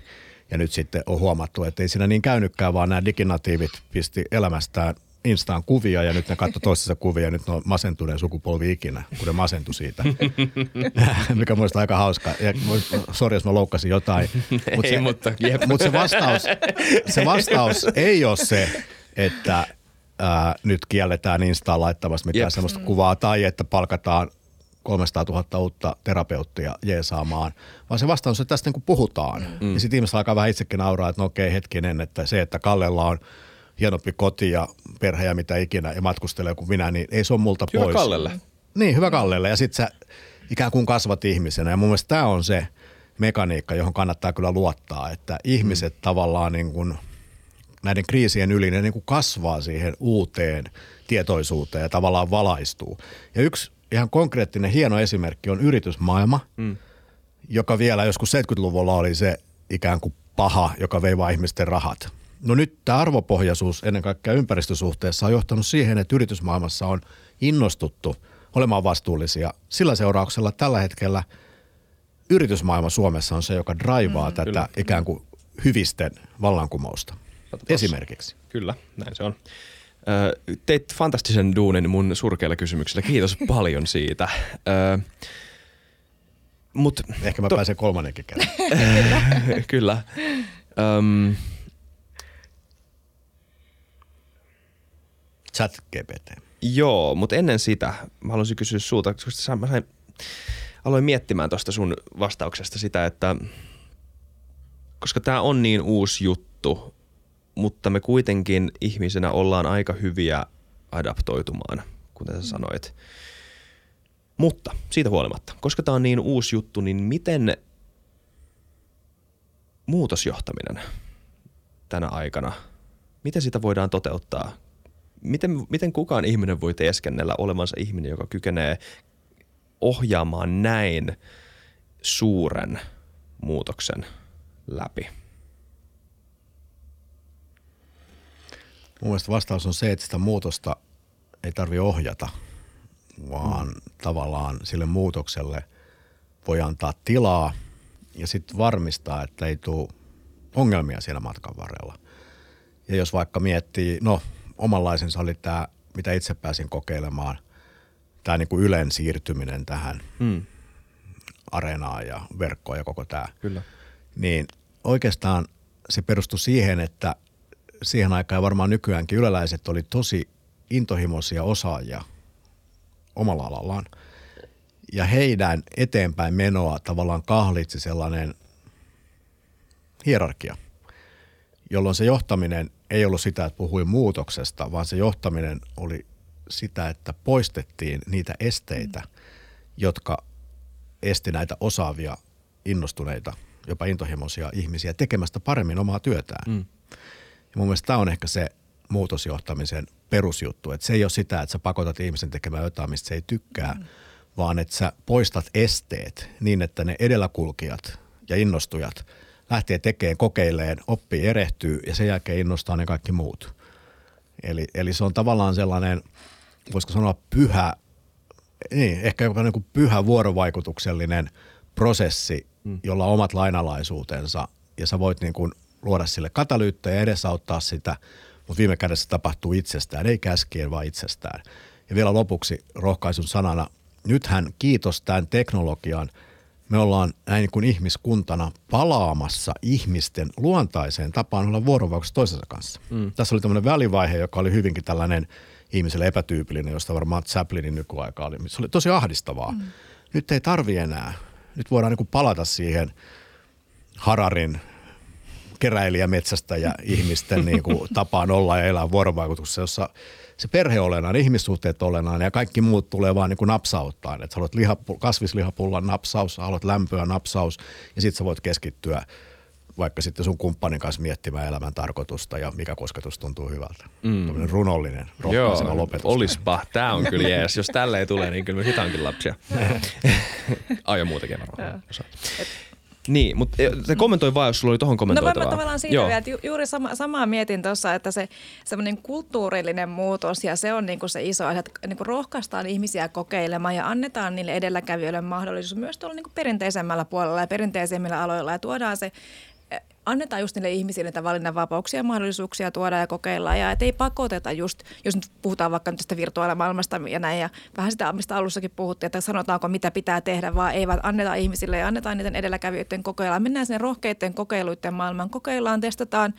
Ja nyt sitten on huomattu, että ei siinä niin käynytkään, vaan nämä diginatiivit pisti elämästään Instaan kuvia ja nyt ne katsoi toisessa kuvia ja nyt ne on masentuneen sukupolvi ikinä, kun ne masentui siitä, mikä muista aika hauska. Sori, jos mä loukkasin jotain, mutta se vastaus ei ole se, että nyt kielletään Instaan laittamasta mitään sellaista kuvaa tai että palkataan 300 000 uutta terapeuttia jeesaamaan, vaan se vastaus on, että tästä niin kuin puhutaan. Ja sitten ihmiset alkaa vähän itsekin nauraa, että no okei, hetkinen, että se, että Kallella on hienompi koti ja perhe ja mitä ikinä ja matkustelee kuin minä, niin ei se ole multa hyvä pois. Hyvä Kallelle. Niin, hyvä Kallelle. Ja sit sä ikään kuin kasvat ihmisenä. Ja mun mielestä tää on se mekaniikka, johon kannattaa kyllä luottaa, että ihmiset tavallaan niin kuin näiden kriisien yli, ne niin kuin kasvaa siihen uuteen tietoisuuteen ja tavallaan valaistuu. Ja yksi ihan konkreettinen hieno esimerkki on yritysmaailma, joka vielä joskus 70-luvulla oli se ikään kuin paha, joka vei vaan ihmisten rahat. No nyt tämä arvopohjaisuus ennen kaikkea ympäristösuhteessa on johtanut siihen, että yritysmaailmassa on innostuttu olemaan vastuullisia. Sillä seurauksella tällä hetkellä yritysmaailma Suomessa on se, joka draivaa tätä ikään kuin hyvisten vallankumousta. Esimerkiksi. Kyllä, näin se on. Teit fantastisen duunin mun surkeilla kysymyksillä. Kiitos paljon siitä. Ehkä mä pääsen kolmannenkin kerran. Kyllä. ChatGPT. Joo, mutta ennen sitä mä haluaisin kysyä sulta, koska aloin miettimään tuosta sun vastauksesta sitä, että koska tää on niin uusi juttu, mutta me kuitenkin ihmisenä ollaan aika hyviä adaptoitumaan, kuten sä sanoit. Mutta siitä huolimatta, koska tää on niin uusi juttu, niin miten muutosjohtaminen tänä aikana, miten sitä voidaan toteuttaa? Miten kukaan ihminen voi teeskennellä olemansa ihminen, joka kykenee ohjaamaan näin suuren muutoksen läpi? Mun mielestä vastaus on se, että sitä muutosta ei tarvitse ohjata, vaan tavallaan sille muutokselle voi antaa tilaa ja sitten varmistaa, että ei tule ongelmia siellä matkan varrella. Ja jos vaikka miettii, omanlaisensa oli tämä, mitä itse pääsin kokeilemaan tämä niin kuin Ylen siirtyminen tähän Areenaan ja verkkoon ja koko tämä, kyllä, niin oikeastaan se perustui siihen, että siihen aikaan ja varmaan nykyäänkin yleläiset oli tosi intohimoisia osaajia omalla alallaan. Ja heidän eteenpäin menoa tavallaan kahlitsi sellainen hierarkia, jolloin se johtaminen ei ollut sitä, että puhui muutoksesta, vaan se johtaminen oli sitä, että poistettiin niitä esteitä, jotka esti näitä osaavia, innostuneita, jopa intohimoisia ihmisiä tekemästä paremmin omaa työtään. Ja mun mielestä tämä on ehkä se muutosjohtamisen perusjuttu, että se ei ole sitä, että sä pakotat ihmisen tekemään jotain, mistä se ei tykkää, vaan että sä poistat esteet niin, että ne edelläkulkijat ja innostujat lähtee tekemään, kokeileen, oppii, erehtyy ja sen jälkeen innostaa ne kaikki muut. Eli se on tavallaan sellainen, voisiko sanoa pyhä, niin, ehkä jopa niin kuin pyhä vuorovaikutuksellinen prosessi, jolla on omat lainalaisuutensa ja sä voit niin kuin luoda sille katalyyttä ja edesauttaa sitä, mutta viime kädessä tapahtuu itsestään, ei käskien vaan itsestään. Ja vielä lopuksi rohkaisun sanana, nythän kiitos tämän teknologian, me ollaan näin kuin ihmiskuntana palaamassa ihmisten luontaiseen tapaan olla vuorovaikutuksessa toisensa kanssa. Tässä oli tämmöinen välivaihe, joka oli hyvinkin tällainen ihmiselle epätyypillinen, josta varmaan Chaplinin nykyaika oli. Se oli tosi ahdistavaa. Nyt ei tarvi enää. Nyt voidaan niin kuin palata siihen Hararin keräilijämetsästäjä ihmisten niin kuin tapaan olla ja elää vuorovaikutuksessa, jossa se perhe olennainen, ihmissuhteet olennainen ja kaikki muut tulee vaan niin kuin napsauttaa. Että haluat kasvislihapullan napsaus, haluat lämpöä napsaus ja sitten sä voit keskittyä vaikka sitten sun kumppanin kanssa miettimään elämän tarkoitusta ja mikä kosketus tuntuu hyvältä. Tuollainen runollinen, rohkaiseva lopetus. Olispa, tää on kyllä jees. Jos tälle ei tule, niin kyllä me hitaankin lapsia. Ja muutenkin varmaan. Niin, mutta se kommentoi vaan, jos sulla oli tuohon kommentoitavaa. No mä tavallaan siitä vielä, että juuri samaa mietin tuossa, että se semmoinen kulttuurillinen muutos ja se on niinku se iso asia, että niinku rohkaistaan ihmisiä kokeilemaan ja annetaan niille edelläkävijöille mahdollisuus myös tuolla niinku perinteisemmällä puolella ja perinteisemmillä aloilla ja tuodaan se, annetaan just niille ihmisille niitä valinnanvapauksia ja mahdollisuuksia tuoda ja kokeilla ja ettei pakoteta just, jos nyt puhutaan vaikka nyt tästä virtuaalimaailmasta ja näin ja vähän sitä, mistä alussakin puhuttiin, että sanotaanko mitä pitää tehdä, vaan ei vaan anneta ihmisille ja annetaan niiden edelläkävijöiden kokeilla. Mennään sinne rohkeiden kokeiluiden maailmaan, kokeillaan, testataan,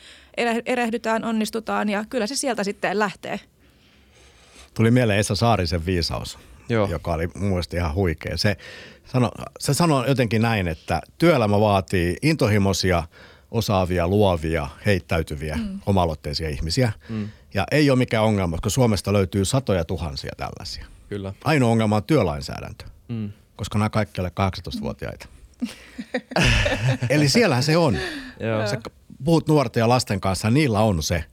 erehdytään, onnistutaan ja kyllä se sieltä sitten lähtee. Tuli mieleen Esa Saarisen viisaus, joka oli mun mielestä ihan huikea. Se sanoi jotenkin näin, että työelämä vaatii intohimoisia, osaavia, luovia, heittäytyviä, oma-aloitteisia ihmisiä. Ja ei ole mikään ongelma, koska Suomesta löytyy satoja tuhansia tällaisia. Kyllä. Ainoa ongelma on työlainsäädäntö, koska nämä kaikki alle 18-vuotiaita. Eli siellähän se on. Sä puhut nuorten ja lasten kanssa, niillä on se.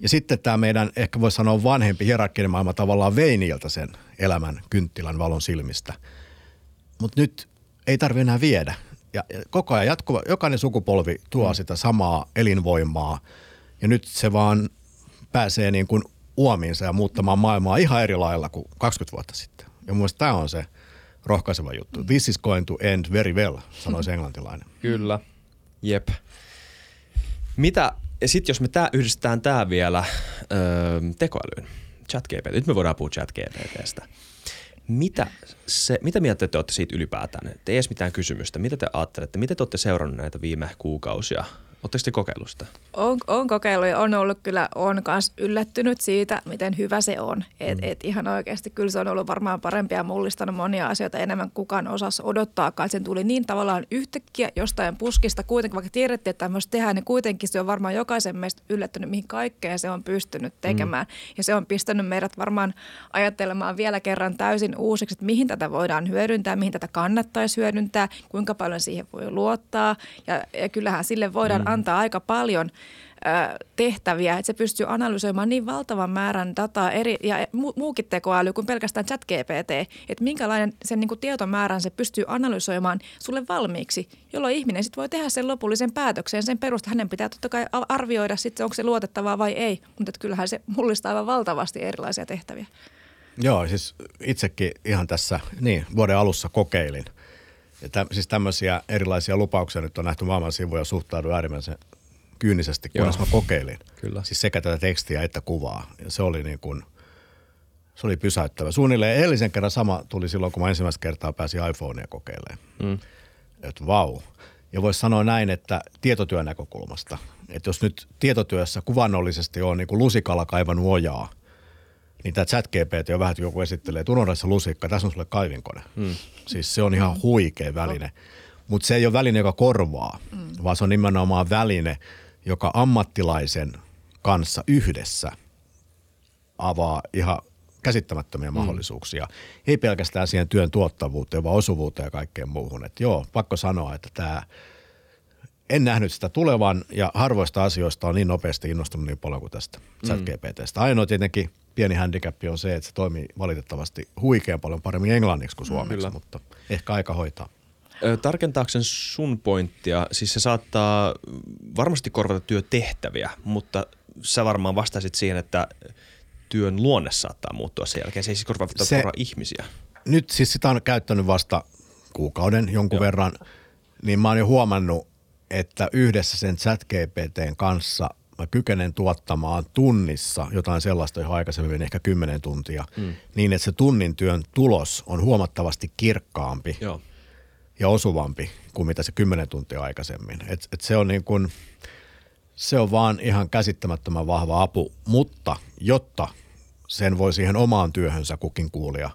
Ja sitten tämä meidän, ehkä voisi sanoa vanhempi hierarkkinen maailma tavallaan vei niiltä sen elämän kynttilän valon silmistä. Mutta nyt ei tarvitse enää viedä. Ja koko ajan jatkuva, jokainen sukupolvi tuo sitä samaa elinvoimaa ja nyt se vaan pääsee niin kuin uomiinsa ja muuttamaan maailmaa ihan eri lailla kuin 20 vuotta sitten. Ja mun mielestä tämä on se rohkaiseva juttu. This is going to end very well, sanoisi englantilainen. Kyllä, jep. Mitä, ja sitten jos me yhdistetään tämä vielä tekoälyyn, ChatGPT, nyt me voidaan puhua ChatGPT:stä. Mitä mieltä te olette siitä ylipäätään? Ei edes mitään kysymystä. Mitä te ajattelette? Miten te olette seurannut näitä viime kuukausia? Oletteko te kokeillut sitä? Olen kokeillut ja olen myös yllättynyt siitä, miten hyvä se on. Et ihan oikeasti kyllä se on ollut varmaan parempia ja mullistanut monia asioita enemmän kukaan osassa odottaakaan. Sen tuli niin tavallaan yhtäkkiä jostain puskista. Kuitenkin vaikka tiedettiin, että tämmöistä tehdään, niin kuitenkin se on varmaan jokaisen meistä yllättynyt, mihin kaikkeen se on pystynyt tekemään. Ja se on pistänyt meidät varmaan ajattelemaan vielä kerran täysin uusiksi, että mihin tätä voidaan hyödyntää, mihin tätä kannattaisi hyödyntää, kuinka paljon siihen voi luottaa. Ja kyllähän sille voidaan antaa aika paljon tehtäviä, että se pystyy analysoimaan niin valtavan määrän dataa ja muukin tekoäly kuin pelkästään ChatGPT, että minkälainen sen niin kuin tietomäärän se pystyy analysoimaan sulle valmiiksi, jolloin ihminen sitten voi tehdä sen lopullisen päätöksen. Sen perusta hänen pitää totta kai arvioida sitten, onko se luotettavaa vai ei, mutta kyllähän se mullistaa aivan valtavasti erilaisia tehtäviä. Joo, siis itsekin ihan tässä vuoden alussa kokeilin. Siis tämmöisiä erilaisia lupauksia nyt on nähty maailman sivuja ja suhtaudun äärimmäisen kyynisesti, kunnes mä kokeilin. Kyllä. Siis sekä tätä tekstiä että kuvaa. Ja se oli niin kuin Se oli pysäyttävä. Suunnilleen edellisen kerran sama tuli silloin, kun mä ensimmäistä kertaa pääsin iPhonea kokeilemaan. Mm. Että vau. Ja voisi sanoa näin, että tietotyön näkökulmasta. Että jos nyt tietotyössä kuvannollisesti on niin kuin lusikalla kaivannut ojaa, niin tämä ChatGPT on vähän, että joku esittelee, että unohda se lusikka, tässä on sulle kaivinkone. Mm. Siis se on ihan huikea väline. Mutta se ei ole väline, joka korvaa, vaan se on nimenomaan väline, joka ammattilaisen kanssa yhdessä avaa ihan käsittämättömiä mahdollisuuksia. Ei pelkästään siihen työn tuottavuuteen, vaan osuvuuteen ja kaikkeen muuhun. Et joo, pakko sanoa, että tämä, en nähnyt sitä tulevan ja harvoista asioista on niin nopeasti innostunut niin paljon kuin tästä ChatGPT:stä. Ainoa tietenkin pieni handicap on se, että se toimii valitettavasti huikean paljon paremmin englanniksi kuin suomeksi, mutta ehkä aika hoitaa. Tarkentaakseni sun pointtia, siis se saattaa varmasti korvata työtehtäviä, mutta sä varmaan vastasit siihen, että työn luonne saattaa muuttua sen jälkeen. Se ei siis korvaa ihmisiä. Nyt siis sitä on käyttänyt vasta kuukauden jonkun verran, niin mä oon jo huomannut, että yhdessä sen ChatGPT:n kanssa mä kykenen tuottamaan tunnissa jotain sellaista, johon aikaisemmin ehkä 10 tuntia, niin että se tunnin työn tulos on huomattavasti kirkkaampi ja osuvampi kuin mitä se 10 tuntia aikaisemmin. Et se on niin kuin, se on vaan ihan käsittämättömän vahva apu, mutta jotta sen voi siihen omaan työhönsä kukin kuulija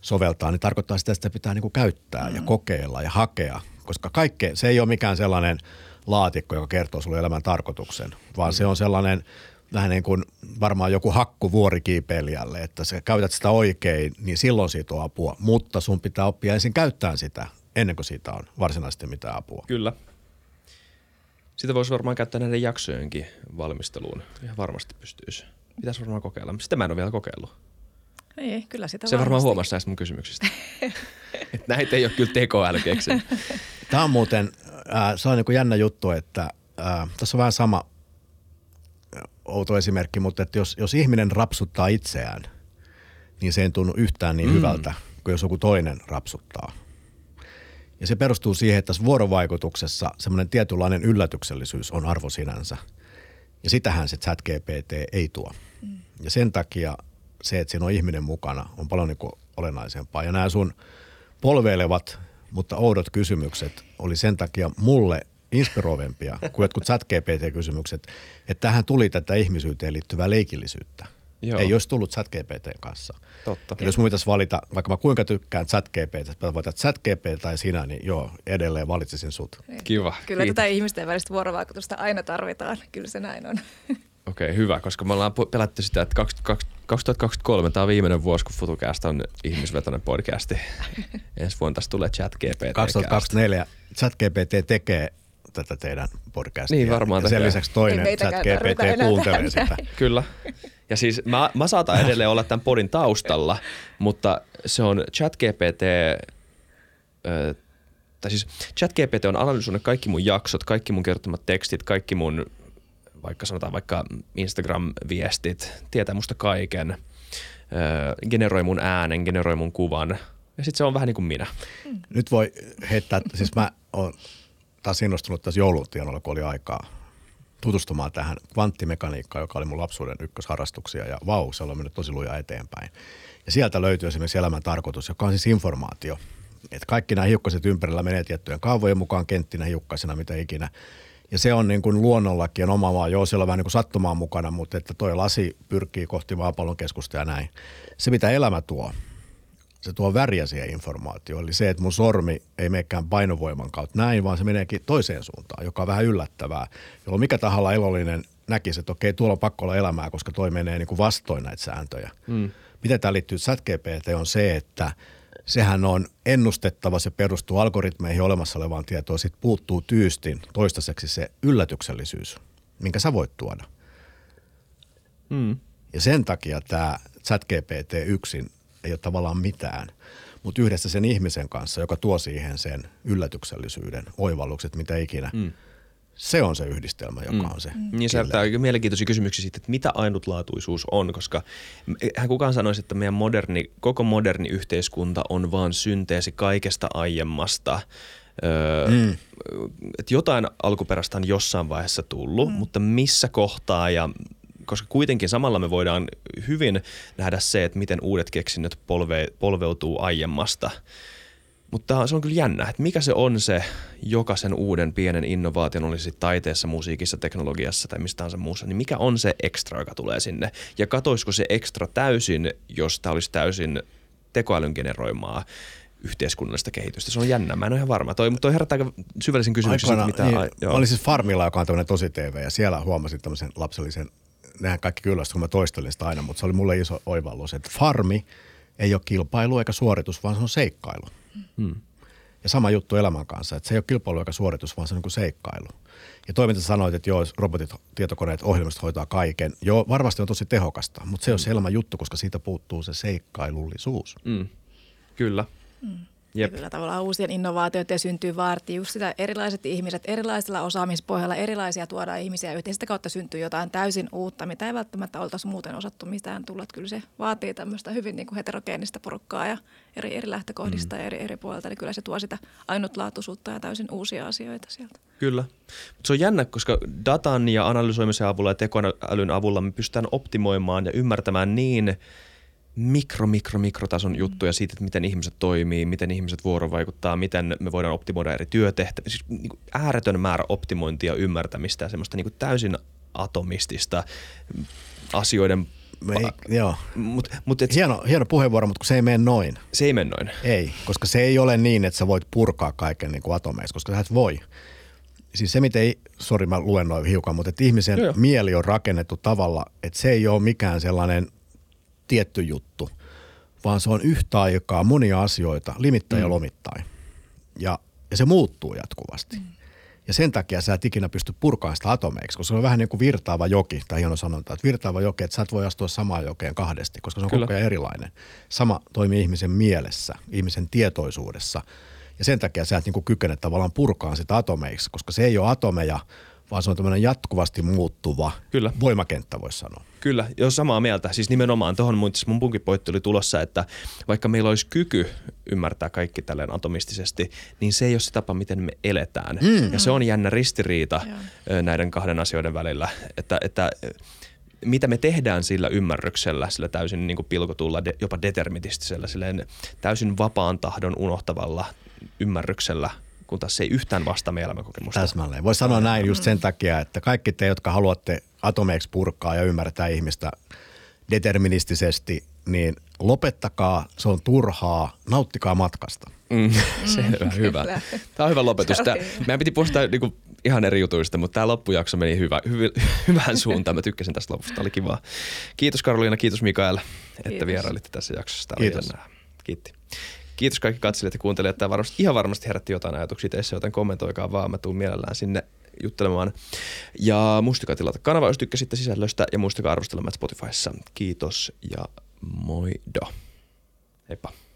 soveltaa, niin tarkoittaa sitä, että sitä pitää niin kuin käyttää ja kokeilla ja hakea, koska kaikkea, se ei ole mikään sellainen laatikko, joka kertoo sulle elämän tarkoituksen, vaan se on sellainen vähän niin kuin varmaan joku hakku vuorikiipeilijälle, että sä käytät sitä oikein, niin silloin siitä on apua, mutta sun pitää oppia ensin käyttämään sitä, ennen kuin siitä on varsinaisesti mitään apua. Kyllä. Sitä voisi varmaan käyttää näiden jaksojenkin valmisteluun. Ihan varmasti pystyisi. Pitäisi varmaan kokeilla. Sitä mä en ole vielä kokeillut. Ei, kyllä sitä varmasti. Se varmaan huomasi näistä mun kysymyksistä. Että näitä ei ole kyllä tekoäly keksinyt. Tämä on muuten, se on niin kuin jännä juttu, että tässä on vähän sama outo esimerkki, mutta että jos ihminen rapsuttaa itseään, niin se ei tunnu yhtään niin hyvältä kuin jos joku toinen rapsuttaa. Ja se perustuu siihen, että tässä vuorovaikutuksessa semmoinen tietynlainen yllätyksellisyys on arvo sinänsä. Ja sitähän se ChatGPT ei tuo. Ja sen takia se, että siinä on ihminen mukana, on paljon niin kuin olennaisempaa. Ja nämä sun polveilevat, mutta oudot kysymykset oli sen takia mulle inspiroivempia kuin jotkut ChatGPT-kysymykset. Että tähän tuli tätä ihmisyyteen liittyvää leikillisyyttä. Joo. Ei olisi tullut ChatGPT:n kanssa. Totta. Eli jos mun pitäisi valita, vaikka mä kuinka tykkään ChatGPT:stä, voitat ChatGPT tai sinä, niin joo, edelleen valitsisin sut. Kiva. Kyllä tätä ihmisten välistä vuorovaikutusta aina tarvitaan. Kyllä se näin on. Okei, hyvä, koska me ollaan pelätty sitä, että 2023, tämä on viimeinen vuosi, kun FutuCast on ihmisvetoinen podcasti. Ensi vuonna tässä tulee ChatGPT. 2024 ChatGPT tekee tätä teidän podcastia. Niin varmaan. Ja sen lisäksi toinen ChatGPT kuuntelee sitä. Kyllä. Ja siis mä saatan edelleen olla tämän podin taustalla, mutta se on ChatGPT, tai siis ChatGPT on analysoinut kaikki mun jaksot, kaikki mun kertomat tekstit, kaikki mun, vaikka sanotaan vaikka Instagram-viestit, tietää musta kaiken, generoi mun äänen, generoi mun kuvan, ja sit se on vähän niin kuin minä. Nyt voi heittää, siis mä oon taas innostunut tässä joulutienolla, kun oli aikaa tutustumaan tähän kvanttimekaniikkaan, joka oli mun lapsuuden ykkösharrastuksia ja vau, se on mennyt tosi lujaa eteenpäin. Ja sieltä löytyy esimerkiksi elämän tarkoitus, joka on siis informaatio. Että kaikki nämä hiukkaset ympärillä menee tiettyjen kaavojen mukaan kenttinä, hiukkasena, mitä ikinä. Ja se on niin kuin luonnollakin oma vaan, joo, siellä on vähän niin kuin sattumaan mukana, mutta että toi lasi pyrkii kohti maapallon keskusta ja näin. Se mitä elämä tuo, se tuo väriä siihen informaatioon. Eli se, että mun sormi ei menekään painovoiman kautta näin, vaan se meneekin toiseen suuntaan, joka on vähän yllättävää, jolloin mikä tahalla elollinen näkisi, että okei, tuolla on pakko olla elämää, koska toi menee niin kuin vastoin näitä sääntöjä. Miten tämä liittyy ChatGPT on se, että sehän on ennustettava, se perustuu algoritmeihin olemassa olevaan tietoon, sit puuttuu tyystin toistaiseksi se yllätyksellisyys, minkä sä voit tuoda. Ja sen takia tämä ChatGPT yksin ei ole tavallaan mitään, mutta yhdessä sen ihmisen kanssa, joka tuo siihen sen yllätyksellisyyden, oivallukset, mitä ikinä. Se on se yhdistelmä, joka on se. Niin se herättää mielenkiintoisia kysymyksiä siitä, että mitä ainutlaatuisuus on, koska hän kukaan sanoisi, että meidän koko moderni yhteiskunta on vaan synteesi kaikesta aiemmasta. Että jotain alkuperäistä on jossain vaiheessa tullut, mutta missä kohtaa ja koska kuitenkin samalla me voidaan hyvin nähdä se, että miten uudet keksinnöt polveutuu aiemmasta. Mutta se on kyllä jännä, että mikä se on se, joka sen uuden pienen innovaation olisi taiteessa, musiikissa, teknologiassa tai mistä tahansa muussa, niin mikä on se ekstra, joka tulee sinne? Ja katoisiko se ekstra täysin, jos tämä olisi täysin tekoälyn generoimaa yhteiskunnallista kehitystä? Se on jännä, mä en ole ihan varma. Mutta toi herättää syvällisen kysymyksen. Mä olin siis Farmilla, joka on tämmöinen tosi TV, ja siellä huomasin tämmöisen lapsellisen, nehän kaikki kyllästä, kun mä toistelin sitä aina, mutta se oli mulle iso oivallus, että Farmi ei ole kilpailu eikä suoritus, vaan se on seikkailu. Hmm. Ja sama juttu elämän kanssa, että se ei ole kilpailu eikä suoritus, vaan se on niin kuin seikkailu. Ja toiminta sanoit, että joo, robotit, tietokoneet, ohjelmistot hoitaa kaiken. Joo, varmasti on tosi tehokasta, mutta se on se elämän juttu, koska siitä puuttuu se seikkailullisuus. Hmm. Kyllä. Hmm. Ja kyllä tavallaan uusien innovaatioiden syntyy vaatii just sitä erilaiset ihmiset, erilaisilla osaamispohjalla erilaisia tuodaan ihmisiä yhteen. Sitä kautta syntyy jotain täysin uutta, mitä ei välttämättä oltaisi muuten osattu mitään tulla. Että kyllä se vaatii tämmöistä hyvin niin kuin heterogeenistä porukkaa ja eri lähtökohdista ja eri puolelta. Eli kyllä se tuo sitä ainutlaatuisuutta ja täysin uusia asioita sieltä. Kyllä. Mutta se on jännä, koska datan ja analysoimisen avulla ja tekoälyn avulla me pystytään optimoimaan ja ymmärtämään niin mikrotason juttuja siitä, että miten ihmiset toimii, miten ihmiset vuorovaikuttaa, miten me voidaan optimoida eri työtehtäviä. Siis niin kuin ääretön määrä optimointia, ymmärtämistä ja semmoista niin kuin täysin atomistista asioiden. Joo. Mut hieno puheenvuoro, mutta kun se ei mene noin. Se ei mene noin. Ei, koska se ei ole niin, että sä voit purkaa kaiken niin kuin atomeista, koska sä et voi. Siis se, miten sori mä luen noin hiukan, mutta että ihmisen mieli on rakennettu tavalla, että se ei ole mikään sellainen tietty juttu, vaan se on yhtä aikaa monia asioita, limittäin ja lomittain. Ja se muuttuu jatkuvasti. Mm. Ja sen takia sä et ikinä pysty purkaamaan sitä atomeiksi, koska se on vähän niin kuin virtaava joki, tai hieno sanonta, että virtaava joki, että sä et voi astua samaan jokeen kahdesti, koska se on koko ajan erilainen. Sama toimii ihmisen mielessä, ihmisen tietoisuudessa. Ja sen takia sä et niin kuin kykene tavallaan purkaamaan sitä atomeiksi, koska se ei ole atomeja, vaan se on tämmöinen jatkuvasti muuttuva voimakenttä, voisi sanoa. Kyllä, joo, samaa mieltä. Siis nimenomaan tuohon mun punkipointti oli tulossa, että vaikka meillä olisi kyky ymmärtää kaikki tälleen atomistisesti, niin se ei ole se tapa, miten me eletään. Mm. Ja se on jännä ristiriita näiden kahden asioiden välillä, että mitä me tehdään sillä ymmärryksellä, sillä täysin niin kuin pilkotulla, jopa deterministisellä, silleen täysin vapaan tahdon unohtavalla ymmärryksellä, kun taas se ei yhtään vastaa meidän elämänkokemusta. Täsmälleen. Voi sanoa näin just sen takia, että kaikki te, jotka haluatte atomeiksi purkaa ja ymmärtää ihmistä deterministisesti, niin lopettakaa, se on turhaa, nauttikaa matkasta. Mm. Se on hyvä. Tämä on hyvä lopetus. Meidän piti postaa niinku ihan eri jutuista, mutta tämä loppujakso meni hyvään suuntaan. Mä tykkäsin tästä lopusta, tämä oli kivaa. Kiitos Karoliina, kiitos Mikael, että vierailitte tässä jaksossa. Kiitos. Kiitti. Kiitos kaikki katselijat ja kuuntelijat. Tämä ihan varmasti herätti jotain ajatuksia teissä, joten kommentoikaa vaan. Mä tuun mielellään sinne juttelemaan. Ja muistakaa tilata kanava, jos tykkäsitte sisällöstä ja muistakaa arvostelemaan Spotifyssa. Kiitos ja moido. Heippa.